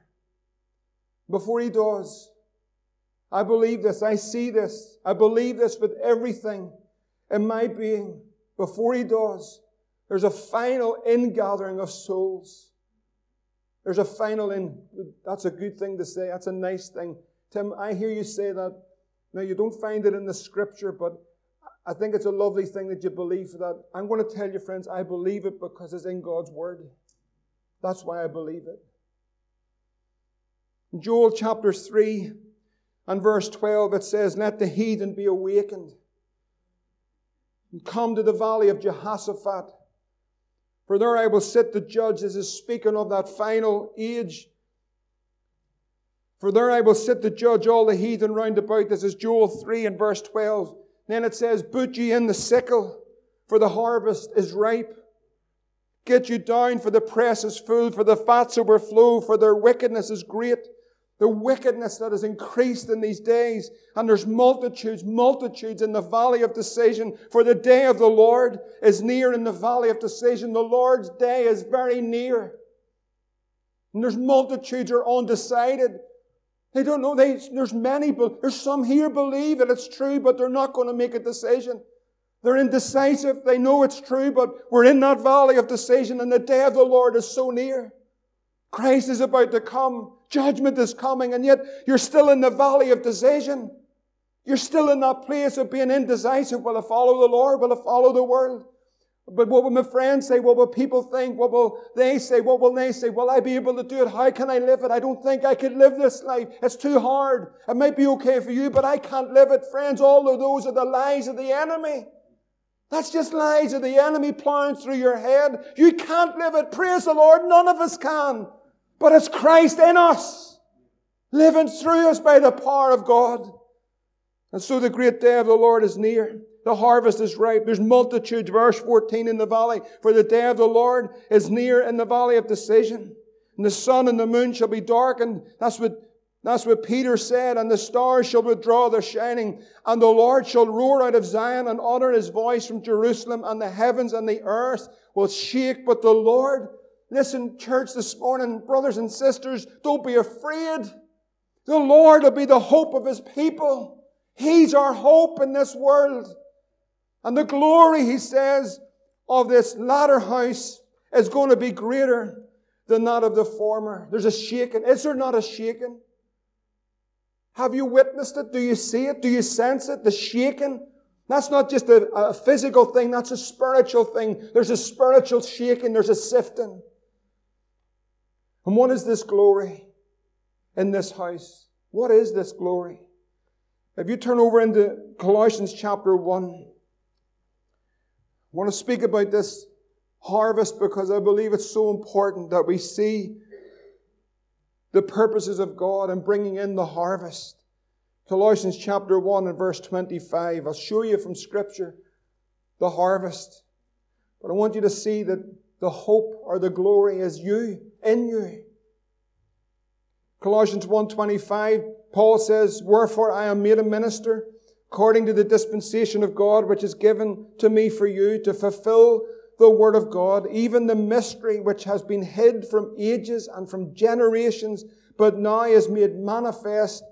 Before He does, I believe this. I see this. I believe this with everything in my being. Before He does, there's a final ingathering of souls. There's a final in. That's a good thing to say. That's a nice thing. Tim, I hear you say that. Now, you don't find it in the Scripture, but I think it's a lovely thing that you believe that. I'm going to tell you, friends, I believe it because it's in God's Word. That's why I believe it. In Joel chapter 3, and verse 12, it says, let the heathen be awakened and come to the valley of Jehoshaphat. For there I will sit to judge. This is speaking of that final age. For there I will sit to judge all the heathen round about. This is Joel 3 and verse 12. Then it says, put ye in the sickle, for the harvest is ripe. Get you down, for the press is full, for the fats overflow, for their wickedness is great. The wickedness that is increased in these days. And there's multitudes in the valley of decision. For the day of the Lord is near in the valley of decision. The Lord's day is very near. And there's multitudes are undecided. They don't know. There's many. There's some here believe that it's true, but they're not going to make a decision. They're indecisive. They know it's true, but we're in that valley of decision. And the day of the Lord is so near. Christ is about to come. Judgment is coming, and yet you're still in the valley of decision. You're still in that place of being indecisive. Will I follow the Lord? Will I follow the world? But what will my friends say? What will people think? What will they say? What will they say? Will I be able to do it? How can I live it? I don't think I could live this life. It's too hard. It might be okay for you, but I can't live it. Friends, all of those are the lies of the enemy. That's just lies of the enemy plowing through your head. You can't live it. Praise the Lord. None of us can. But it's Christ in us, living through us by the power of God. And so the great day of the Lord is near. The harvest is ripe. There's multitudes, verse 14, in the valley. For the day of the Lord is near in the valley of decision. And the sun and the moon shall be darkened. That's what Peter said. And the stars shall withdraw their shining. And the Lord shall roar out of Zion and utter His voice from Jerusalem. And the heavens and the earth will shake. But the Lord... Listen, church, this morning, brothers and sisters, don't be afraid. The Lord will be the hope of His people. He's our hope in this world. And the glory, he says, of this latter house is going to be greater than that of the former. There's a shaking. Is there not a shaking? Have you witnessed it? Do you see it? Do you sense it? The shaking. That's not just a physical thing. That's a spiritual thing. There's a spiritual shaking. There's a sifting. And what is this glory in this house? What is this glory? If you turn over into Colossians chapter 1, I want to speak about this harvest because I believe it's so important that we see the purposes of God in bringing in the harvest. Colossians chapter 1 and verse 25. I'll show you from Scripture the harvest. But I want you to see that the hope or the glory is you, in you. Colossians 1:25, Paul says, "Wherefore I am made a minister, according to the dispensation of God, which is given to me for you, to fulfill the word of God, even the mystery which has been hid from ages and from generations, but now is made manifest."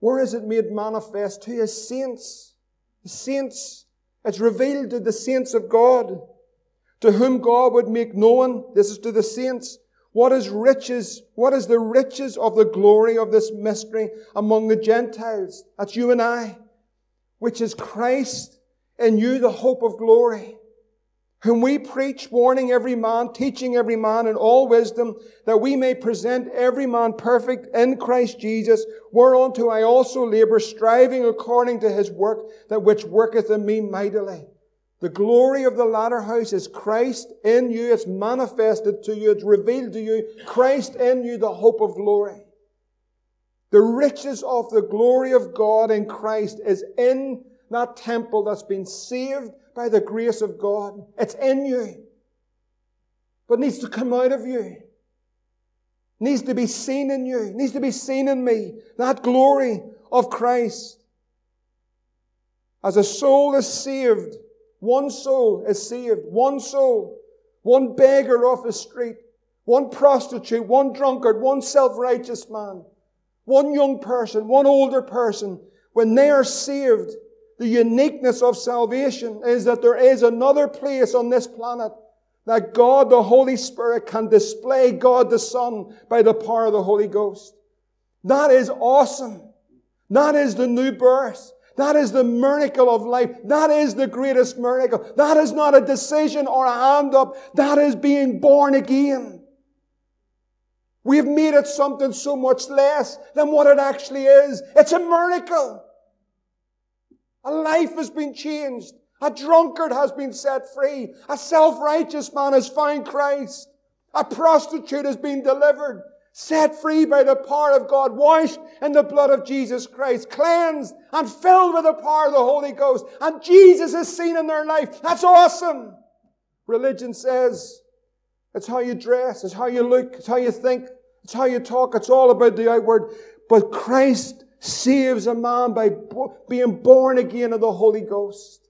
Where is it made manifest? To His saints. The saints. It's revealed to the saints of God, to whom God would make known. This is to the saints. What is riches? What is the riches of the glory of this mystery among the Gentiles? That's you and I. Which is Christ in you, the hope of glory. Whom we preach, warning every man, teaching every man in all wisdom, that we may present every man perfect in Christ Jesus, whereunto I also labor, striving according to His work, that which worketh in me mightily. The glory of the latter house is Christ in you. It's manifested to you. It's revealed to you. Christ in you, the hope of glory. The riches of the glory of God in Christ is in that temple that's been saved by the grace of God. It's in you. But needs to come out of you. Needs to be seen in you. Needs to be seen in me. That glory of Christ. As a soul is saved, one soul is saved. One soul. One beggar off the street. One prostitute. One drunkard. One self-righteous man. One young person. One older person. When they are saved, the uniqueness of salvation is that there is another place on this planet that God, the Holy Spirit, can display God the Son by the power of the Holy Ghost. That is awesome. That is the new birth. That is the miracle of life. That is the greatest miracle. That is not a decision or a hand up. That is being born again. We've made it something so much less than what it actually is. It's a miracle. A life has been changed. A drunkard has been set free. A self-righteous man has found Christ. A prostitute has been delivered. Set free by the power of God, washed in the blood of Jesus Christ, cleansed and filled with the power of the Holy Ghost. And Jesus is seen in their life. That's awesome. Religion says it's how you dress, it's how you look, it's how you think, it's how you talk. It's all about the outward. But Christ saves a man by being born again of the Holy Ghost.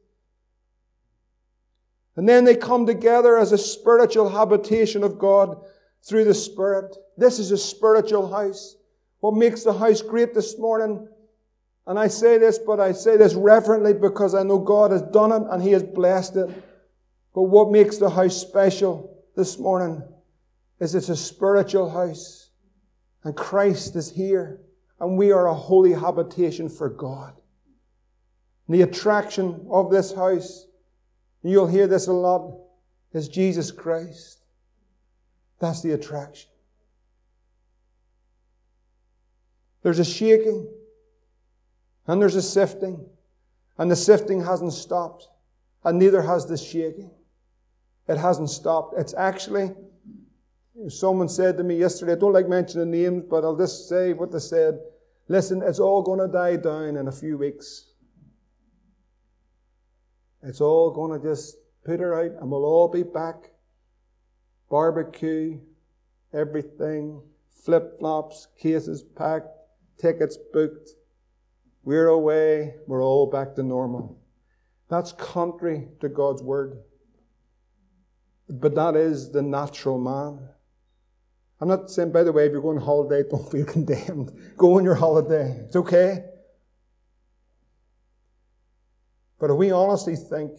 And then they come together as a spiritual habitation of God through the Spirit. This is a spiritual house. What makes the house great this morning, and I say this, but I say this reverently because I know God has done it and He has blessed it. But what makes the house special this morning is it's a spiritual house. And Christ is here. And we are a holy habitation for God. And the attraction of this house, and you'll hear this a lot, is Jesus Christ. That's the attraction. There's a shaking and there's a sifting, and the sifting hasn't stopped, and neither has the shaking. It hasn't stopped. It's actually, someone said to me yesterday, I don't like mentioning names, but I'll just say what they said. Listen, it's all going to die down in a few weeks. It's all going to just peter out, and we'll all be back. Barbecue, everything, flip-flops, cases packed, tickets booked. We're away. We're all back to normal. That's contrary to God's word. But that is the natural man. I'm not saying, by the way, if you're going on holiday, don't feel condemned. Go on your holiday. It's okay. But if we honestly think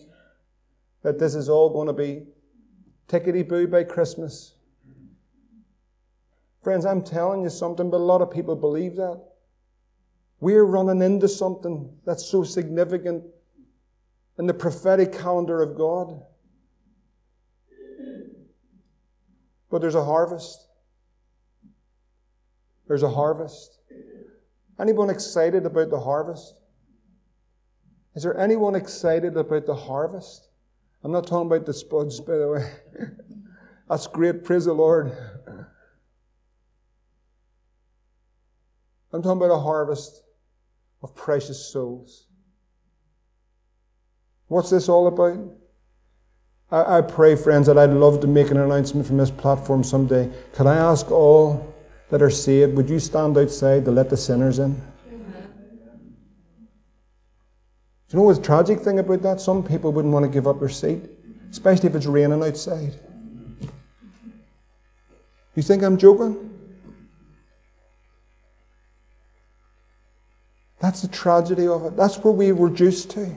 that this is all going to be tickety-boo by Christmas. Friends, I'm telling you something, but a lot of people believe that. We're running into something that's so significant in the prophetic calendar of God. But there's a harvest. There's a harvest. Anyone excited about the harvest? Is there anyone excited about the harvest? I'm not talking about the spuds, by the way. That's great. Praise the Lord. I'm talking about a harvest of precious souls. What's this all about? I pray, friends, that I'd love to make an announcement from this platform someday. Could I ask all that are saved, would you stand outside to let the sinners in? Do you know the tragic thing about that? Some people wouldn't want to give up their seat, especially if it's raining outside. You think I'm joking? That's the tragedy of it. That's what we were reduced to.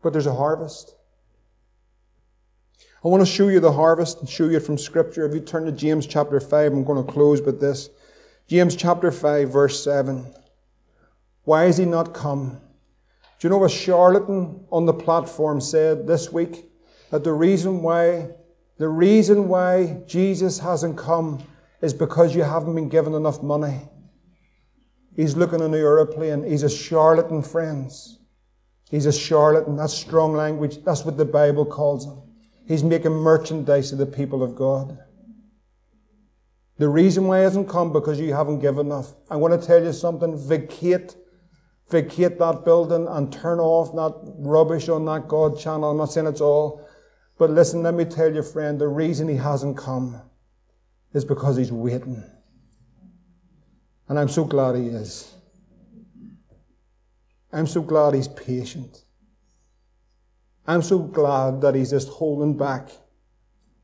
But there's a harvest. I want to show you the harvest and show you it from Scripture. If you turn to James chapter 5, I'm going to close with this. James chapter 5, verse 7. Why is he not come? Do you know a charlatan on the platform said this week that the reason why Jesus hasn't come is because you haven't been given enough money. He's looking in the aeroplane. He's a charlatan, friends. He's a charlatan. That's strong language. That's what the Bible calls him. He's making merchandise of the people of God. The reason why he hasn't come because you haven't given enough. I want to tell you something. Vacate that building and turn off that rubbish on that God channel. I'm not saying it's all. But listen, let me tell you, friend, the reason he hasn't come is because he's waiting. And I'm so glad he is. I'm so glad he's patient. I'm so glad that he's just holding back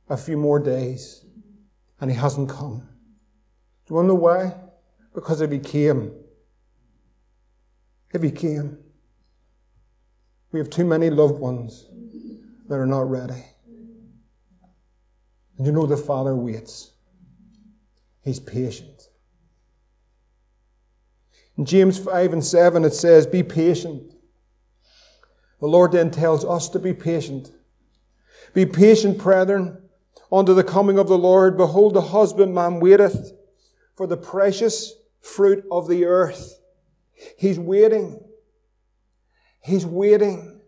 a few more days and he hasn't come. Do you want to know why? Because if he came, we have too many loved ones that are not ready. And you know the Father waits. He's patient. In James 5 and 7 it says, be patient. The Lord then tells us to be patient. Be patient, brethren, unto the coming of the Lord. Behold, the husbandman waiteth for the precious fruit of the earth. He's waiting. He's waiting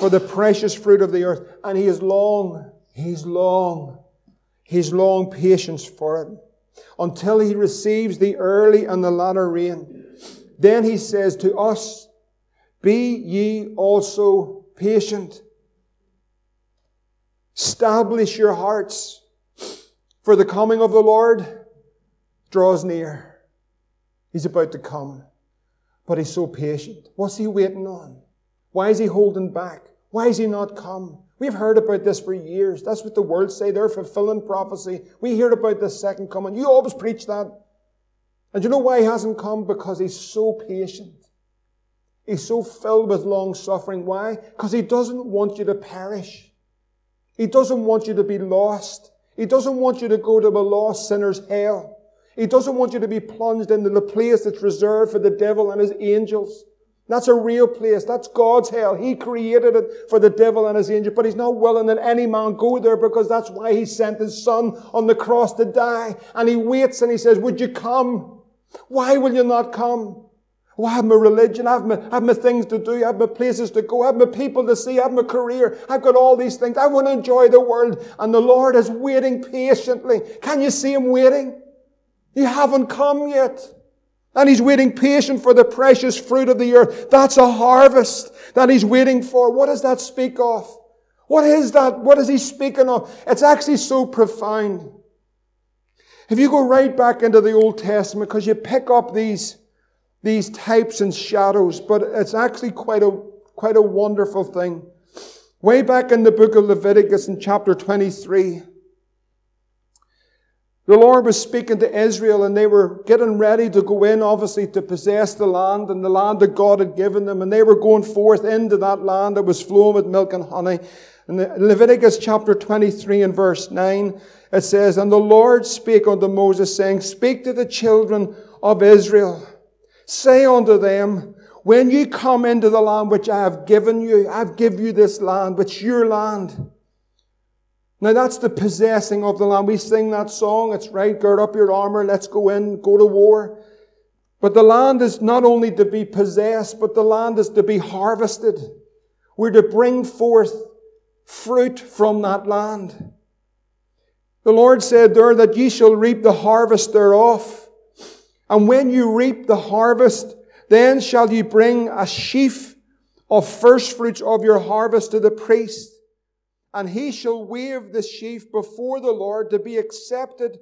for the precious fruit of the earth. And he is long. He's long patience for it until he receives the early and the latter rain. Then he says to us, be ye also patient. Establish your hearts, for the coming of the Lord draws near. He's about to come, but he's so patient. What's he waiting on? Why is he holding back? Why is he not come? We've heard about this for years. That's what the world say. They're fulfilling prophecy. We hear about this second coming. You always preach that. And you know why he hasn't come? Because he's so patient. He's so filled with long-suffering. Why? Because he doesn't want you to perish. He doesn't want you to be lost. He doesn't want you to go to a lost sinner's hell. He doesn't want you to be plunged into the place that's reserved for the devil and his angels. That's a real place. That's God's hell. He created it for the devil and his angels, but he's not willing that any man go there because that's why he sent his son on the cross to die. And he waits and he says, would you come? Why will you not come? Oh, I have my religion, I have my things to do, I have my places to go, I have my people to see, I have my career, I've got all these things. I want to enjoy the world. And the Lord is waiting patiently. Can you see him waiting? You haven't come yet. And he's waiting patient for the precious fruit of the earth. That's a harvest that he's waiting for. What does that speak of? What is that? What is he speaking of? It's actually so profound. If you go right back into the Old Testament, because you pick up these types and shadows, but it's actually quite a wonderful thing. Way back in the book of Leviticus in chapter 23, the Lord was speaking to Israel and they were getting ready to go in, obviously, to possess the land and the land that God had given them. And they were going forth into that land that was flowing with milk and honey. In Leviticus chapter 23 and verse 9, it says, "And the Lord spake unto Moses, saying, Speak to the children of Israel. Say unto them, When you come into the land which I have given you, I give you this land, which is your land." Now that's the possessing of the land. We sing that song, it's right, gird up your armor, let's go in, go to war. But the land is not only to be possessed, but the land is to be harvested. We're to bring forth fruit from that land. The Lord said there that ye shall reap the harvest thereof. And when you reap the harvest, then shall ye bring a sheaf of first fruits of your harvest to the priest. And he shall wave the sheaf before the Lord to be accepted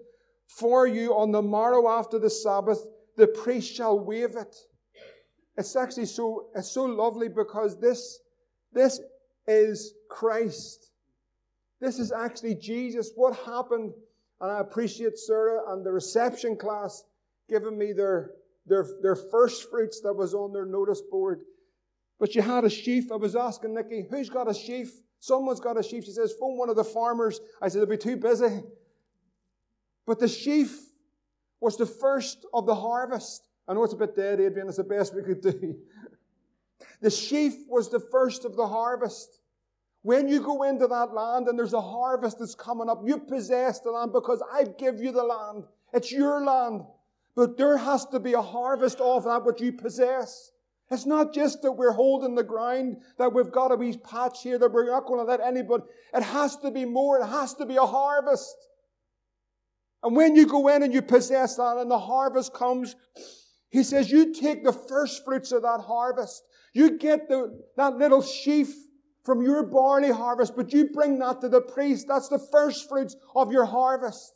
for you on the morrow after the Sabbath. The priest shall wave it. It's actually so lovely, because this is Christ. This is actually Jesus. What happened, and I appreciate Sarah and the reception class giving me their first fruits that was on their notice board. But you had a sheaf. I was asking Nikki, who's got a sheaf? Someone's got a sheaf. She says, phone one of the farmers. I said, they'll be too busy. But the sheaf was the first of the harvest. I know it's a bit dead, Adrian. It's the best we could do. The sheaf was the first of the harvest. When you go into that land and there's a harvest that's coming up, you possess the land because I give you the land. It's your land. But there has to be a harvest of that which you possess. It's not just that we're holding the ground, that we've got a wee patch here, that we're not going to let anybody. It has to be more. It has to be a harvest. And when you go in and you possess that and the harvest comes, he says, you take the first fruits of that harvest. You get that little sheaf from your barley harvest, but you bring that to the priest. That's the first fruits of your harvest.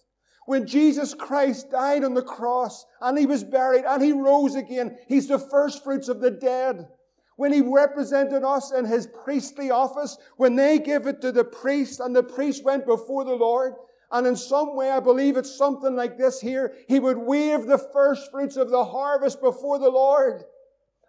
When Jesus Christ died on the cross and he was buried and he rose again, he's the first fruits of the dead. When he represented us in his priestly office, when they gave it to the priest and the priest went before the Lord, and in some way, I believe it's something like this here, he would wave the first fruits of the harvest before the Lord.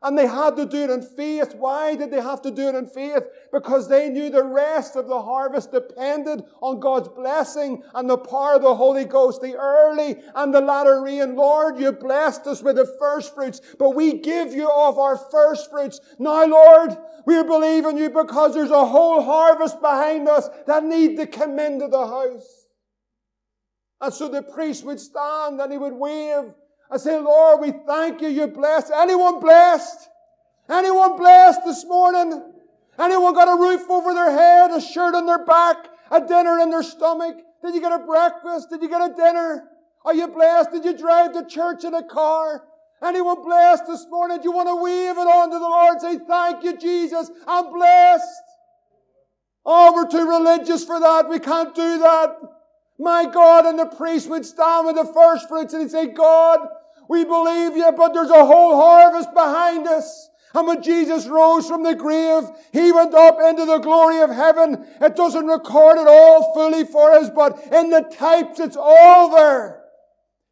And they had to do it in faith. Why did they have to do it in faith? Because they knew the rest of the harvest depended on God's blessing and the power of the Holy Ghost, the early and the latter rain. Lord, you blessed us with the first fruits, but we give you of our first fruits. Now, Lord, we believe in you because there's a whole harvest behind us that need to come into the house. And so the priest would stand and he would wave and say, Lord, we thank you, you're blessed. Anyone blessed? Anyone blessed this morning? Anyone got a roof over their head, a shirt on their back, a dinner in their stomach? Did you get a breakfast? Did you get a dinner? Are you blessed? Did you drive to church in a car? Anyone blessed this morning? Do you want to wave it on to the Lord and say, thank you, Jesus, I'm blessed? Oh, we're too religious for that. We can't do that. My God, and the priest would stand with the first fruits and he'd say, God, we believe you, but there's a whole harvest behind us. And when Jesus rose from the grave, he went up into the glory of heaven. It doesn't record it all fully for us, but in the types it's all there.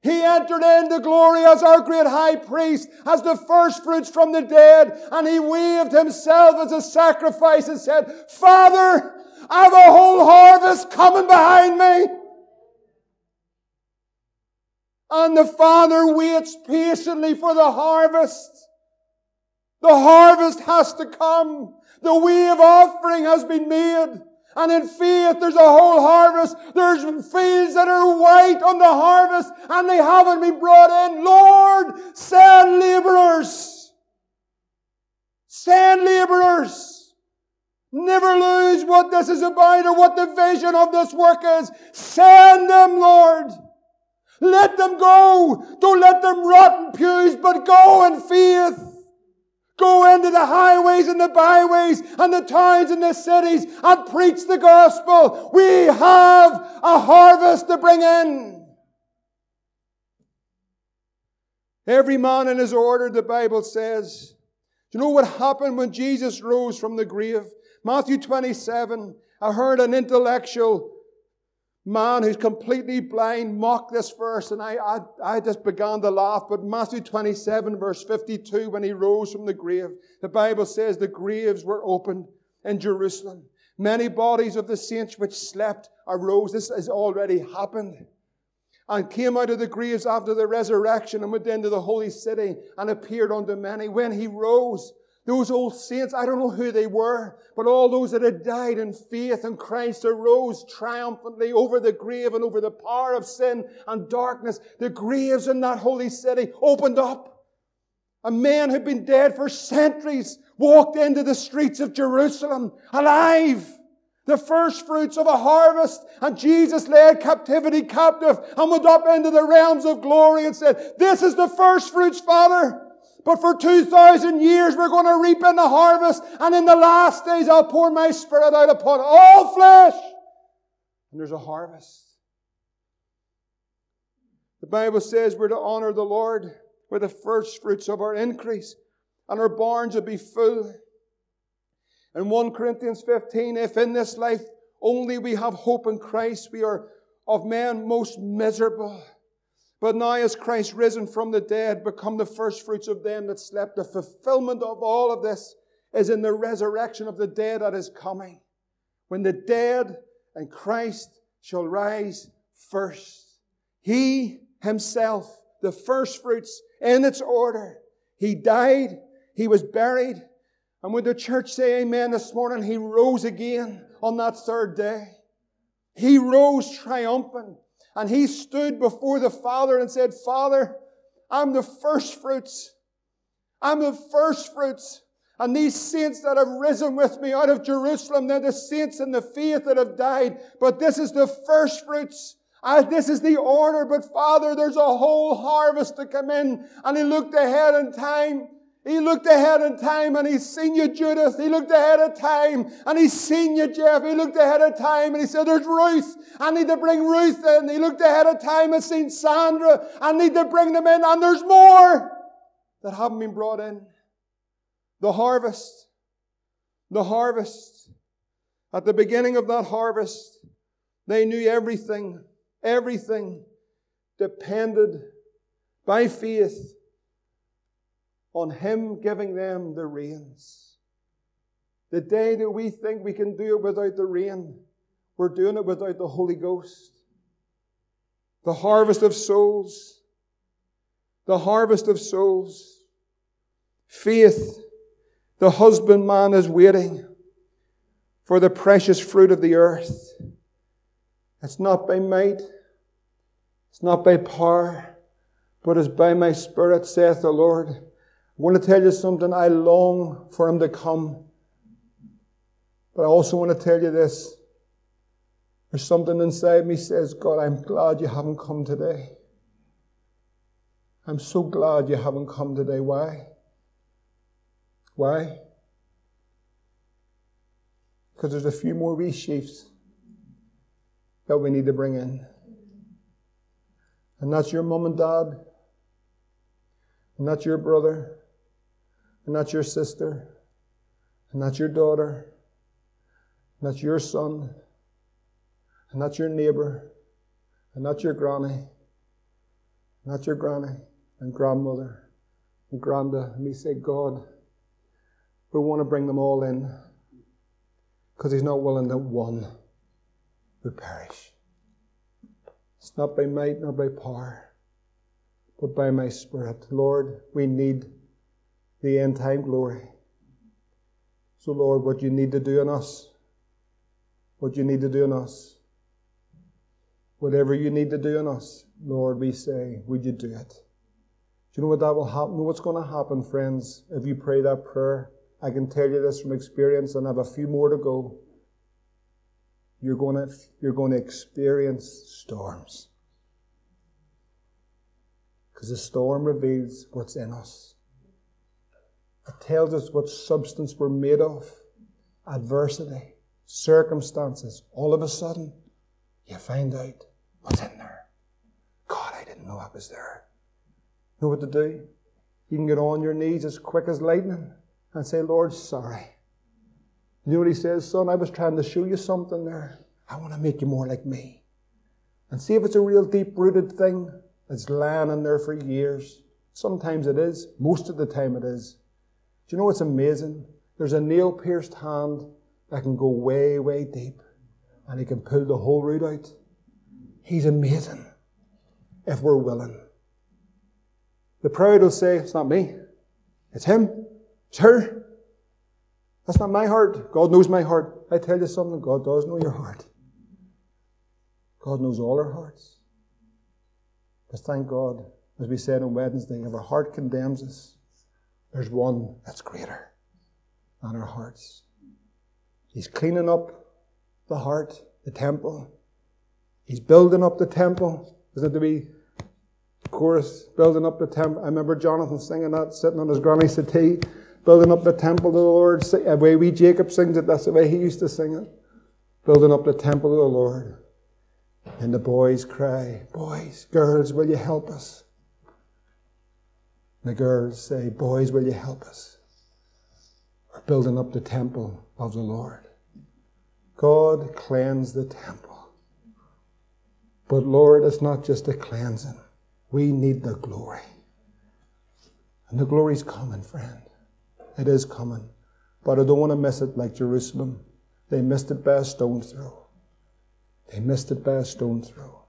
He entered into glory as our great high priest, as the first fruits from the dead, and he waved himself as a sacrifice and said, Father, I have a whole harvest coming behind me. And the Father waits patiently for the harvest. The harvest has to come. The wave offering has been made. And in faith, there's a whole harvest. There's fields that are white on the harvest and they haven't been brought in. Lord, send laborers. Send laborers. Never lose what this is about or what the vision of this work is. Send them, Lord. Let them go. Don't let them rot in pews, but go in faith. Go into the highways and the byways and the towns and the cities and preach the gospel. We have a harvest to bring in. Every man in his order, the Bible says. You know what happened when Jesus rose from the grave? Matthew 27, I heard an intellectual man who's completely blind mocked this verse, and I just began to laugh. But Matthew 27 verse 52, when he rose from the grave, the Bible says the graves were opened in Jerusalem. Many bodies of the saints which slept arose. This has already happened. And came out of the graves after the resurrection and went into the holy city and appeared unto many. When he rose, those old saints, I don't know who they were, but all those that had died in faith in Christ arose triumphantly over the grave and over the power of sin and darkness. The graves in that holy city opened up. A man who'd been dead for centuries walked into the streets of Jerusalem alive. The first fruits of a harvest. And Jesus led captivity captive and went up into the realms of glory and said, "This is the first fruits, Father. But for 2,000 years we're going to reap in the harvest. And in the last days I'll pour my Spirit out upon all flesh." And there's a harvest. The Bible says we're to honor the Lord with the first fruits of our increase, and our barns will be full. In 1 Corinthians 15, if in this life only we have hope in Christ, we are of men most miserable. But now is Christ risen from the dead, become the first fruits of them that slept. The fulfillment of all of this is in the resurrection of the dead that is coming, when the dead and Christ shall rise first. He himself, the first fruits in its order. He died. He was buried. And would the church say amen this morning? He rose again on that third day. He rose triumphant. And he stood before the Father and said, "Father, I'm the first fruits. I'm the first fruits. And these saints that have risen with me out of Jerusalem, they're the saints in the faith that have died. But this is the first fruits. This is the order, but Father, there's a whole harvest to come in." And he looked ahead in time. He looked ahead in time and he's seen you, Judith. He looked ahead of time and he's seen you, Jeff. He looked ahead of time and he said, "There's Ruth. I need to bring Ruth in." He looked ahead of time and seen Sandra. "I need to bring them in." And there's more that haven't been brought in. The harvest. The harvest. At the beginning of that harvest, they knew everything. Everything depended by faith on Him giving them the reins. The day that we think we can do it without the rain, we're doing it without the Holy Ghost. The harvest of souls. The harvest of souls. Faith. The husbandman is waiting for the precious fruit of the earth. It's not by might, it's not by power, but it's by my Spirit, saith the Lord. I want to tell you something. I long for Him to come. But I also want to tell you this. There's something inside me says, "God, I'm glad you haven't come today. I'm so glad you haven't come today." Why? Why? Because there's a few more wee sheaves that we need to bring in. And that's your mum and dad. And that's your brother. And that's your sister. And that's your daughter. And that's your son. And that's your neighbor. And that's your granny. And that's your granny and grandmother and granda. And we say, "God, we want to bring them all in." Because He's not willing that one we perish. It's not by might nor by power, but by my Spirit. Lord, we need the end time glory. So Lord, what you need to do in us, what you need to do in us, whatever you need to do in us, Lord, we say, would you do it? Do you know what that will happen? What's going to happen, friends, if you pray that prayer? I can tell you this from experience, and I have a few more to go. You're going to experience storms. Because the storm reveals what's in us. It tells us what substance we're made of. Adversity, circumstances. All of a sudden, you find out what's in there. God, I didn't know I was there. You know what to do? You can get on your knees as quick as lightning and say, "Lord, sorry." You know what He says? "Son, I was trying to show you something there. I want to make you more like me." And see if it's a real deep-rooted thing that's lying in there for years. Sometimes it is. Most of the time it is. Do you know what's amazing? There's a nail-pierced hand that can go way, way deep, and He can pull the whole root out. He's amazing if we're willing. The proud will say, it's not me, it's him, it's her. That's not my heart. God knows my heart. I tell you something, God does know your heart. God knows all our hearts. But thank God, as we said on Wednesday, if our heart condemns us, there's one that's greater than our hearts. He's cleaning up the heart, the temple. He's building up the temple. Isn't it the wee chorus, building up the temple? I remember Jonathan singing that, sitting on his granny settee, building up the temple of the Lord. The way wee Jacob sings it, that's the way he used to sing it. Building up the temple of the Lord. And the boys cry, boys, girls, will you help us? And the girls say, boys, will you help us? We're building up the temple of the Lord. God cleansed the temple. But Lord, it's not just a cleansing. We need the glory. And the glory's coming, friend. It is coming. But I don't want to miss it like Jerusalem. They missed it by a stone's throw. They missed it by a stone's throw.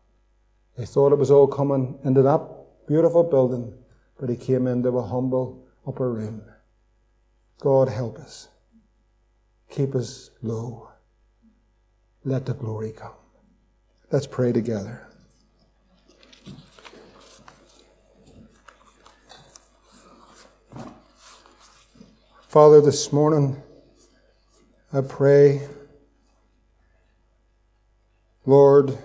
They thought it was all coming into that beautiful building, but He came into a humble upper room. God help us. Keep us low. Let the glory come. Let's pray together. Father, this morning, I pray, Lord,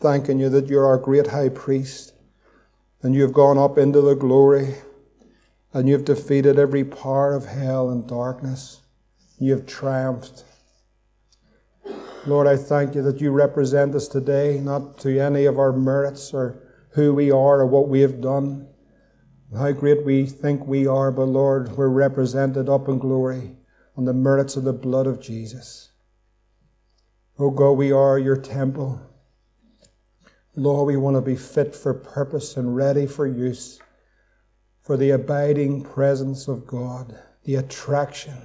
thanking You that You're our great high priest, and You've gone up into the glory, and You've defeated every power of hell and darkness. You've triumphed. Lord, I thank You that You represent us today, not to any of our merits or who we are or what we have done, how great we think we are, but Lord, we're represented up in glory on the merits of the blood of Jesus. Oh God, we are Your temple. Lord, we want to be fit for purpose and ready for use, for the abiding presence of God, the attraction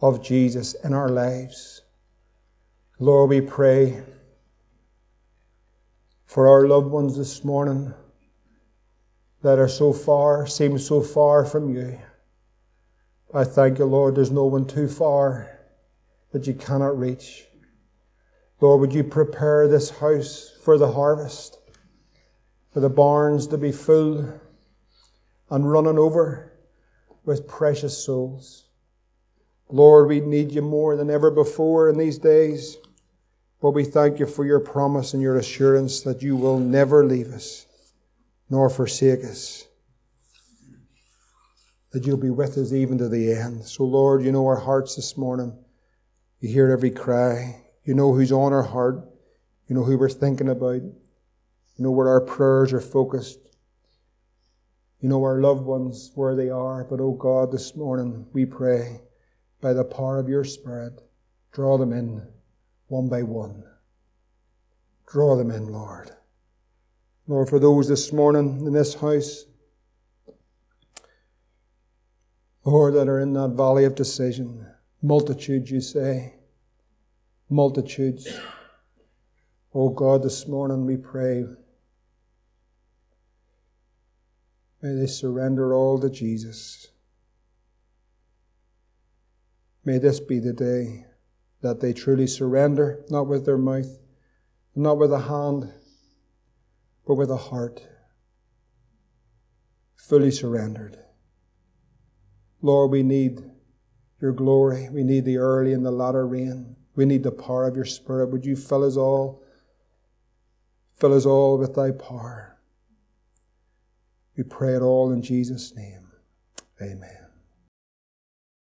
of Jesus in our lives. Lord, we pray for our loved ones this morning that are so far, seem so far from You. I thank You, Lord, there's no one too far that You cannot reach. Lord, would You prepare this house for the harvest, for the barns to be full and running over with precious souls. Lord, we need You more than ever before in these days. But we thank You for Your promise and Your assurance that You will never leave us nor forsake us. That You'll be with us even to the end. So Lord, You know our hearts this morning. You hear every cry. You know who's on our heart. You know who we're thinking about. You know where our prayers are focused. You know our loved ones, where they are. But oh God, this morning we pray by the power of Your Spirit, draw them in. One by one. Draw them in, Lord. Lord, for those this morning in this house, Lord, that are in that valley of decision, multitudes, You say, multitudes. Oh God, this morning we pray, may they surrender all to Jesus. May this be the day that they truly surrender, not with their mouth, not with a hand, but with a heart, fully surrendered. Lord, we need Your glory. We need the early and the latter rain. We need the power of Your Spirit. Would You fill us all with Thy power. We pray it all in Jesus' name. Amen.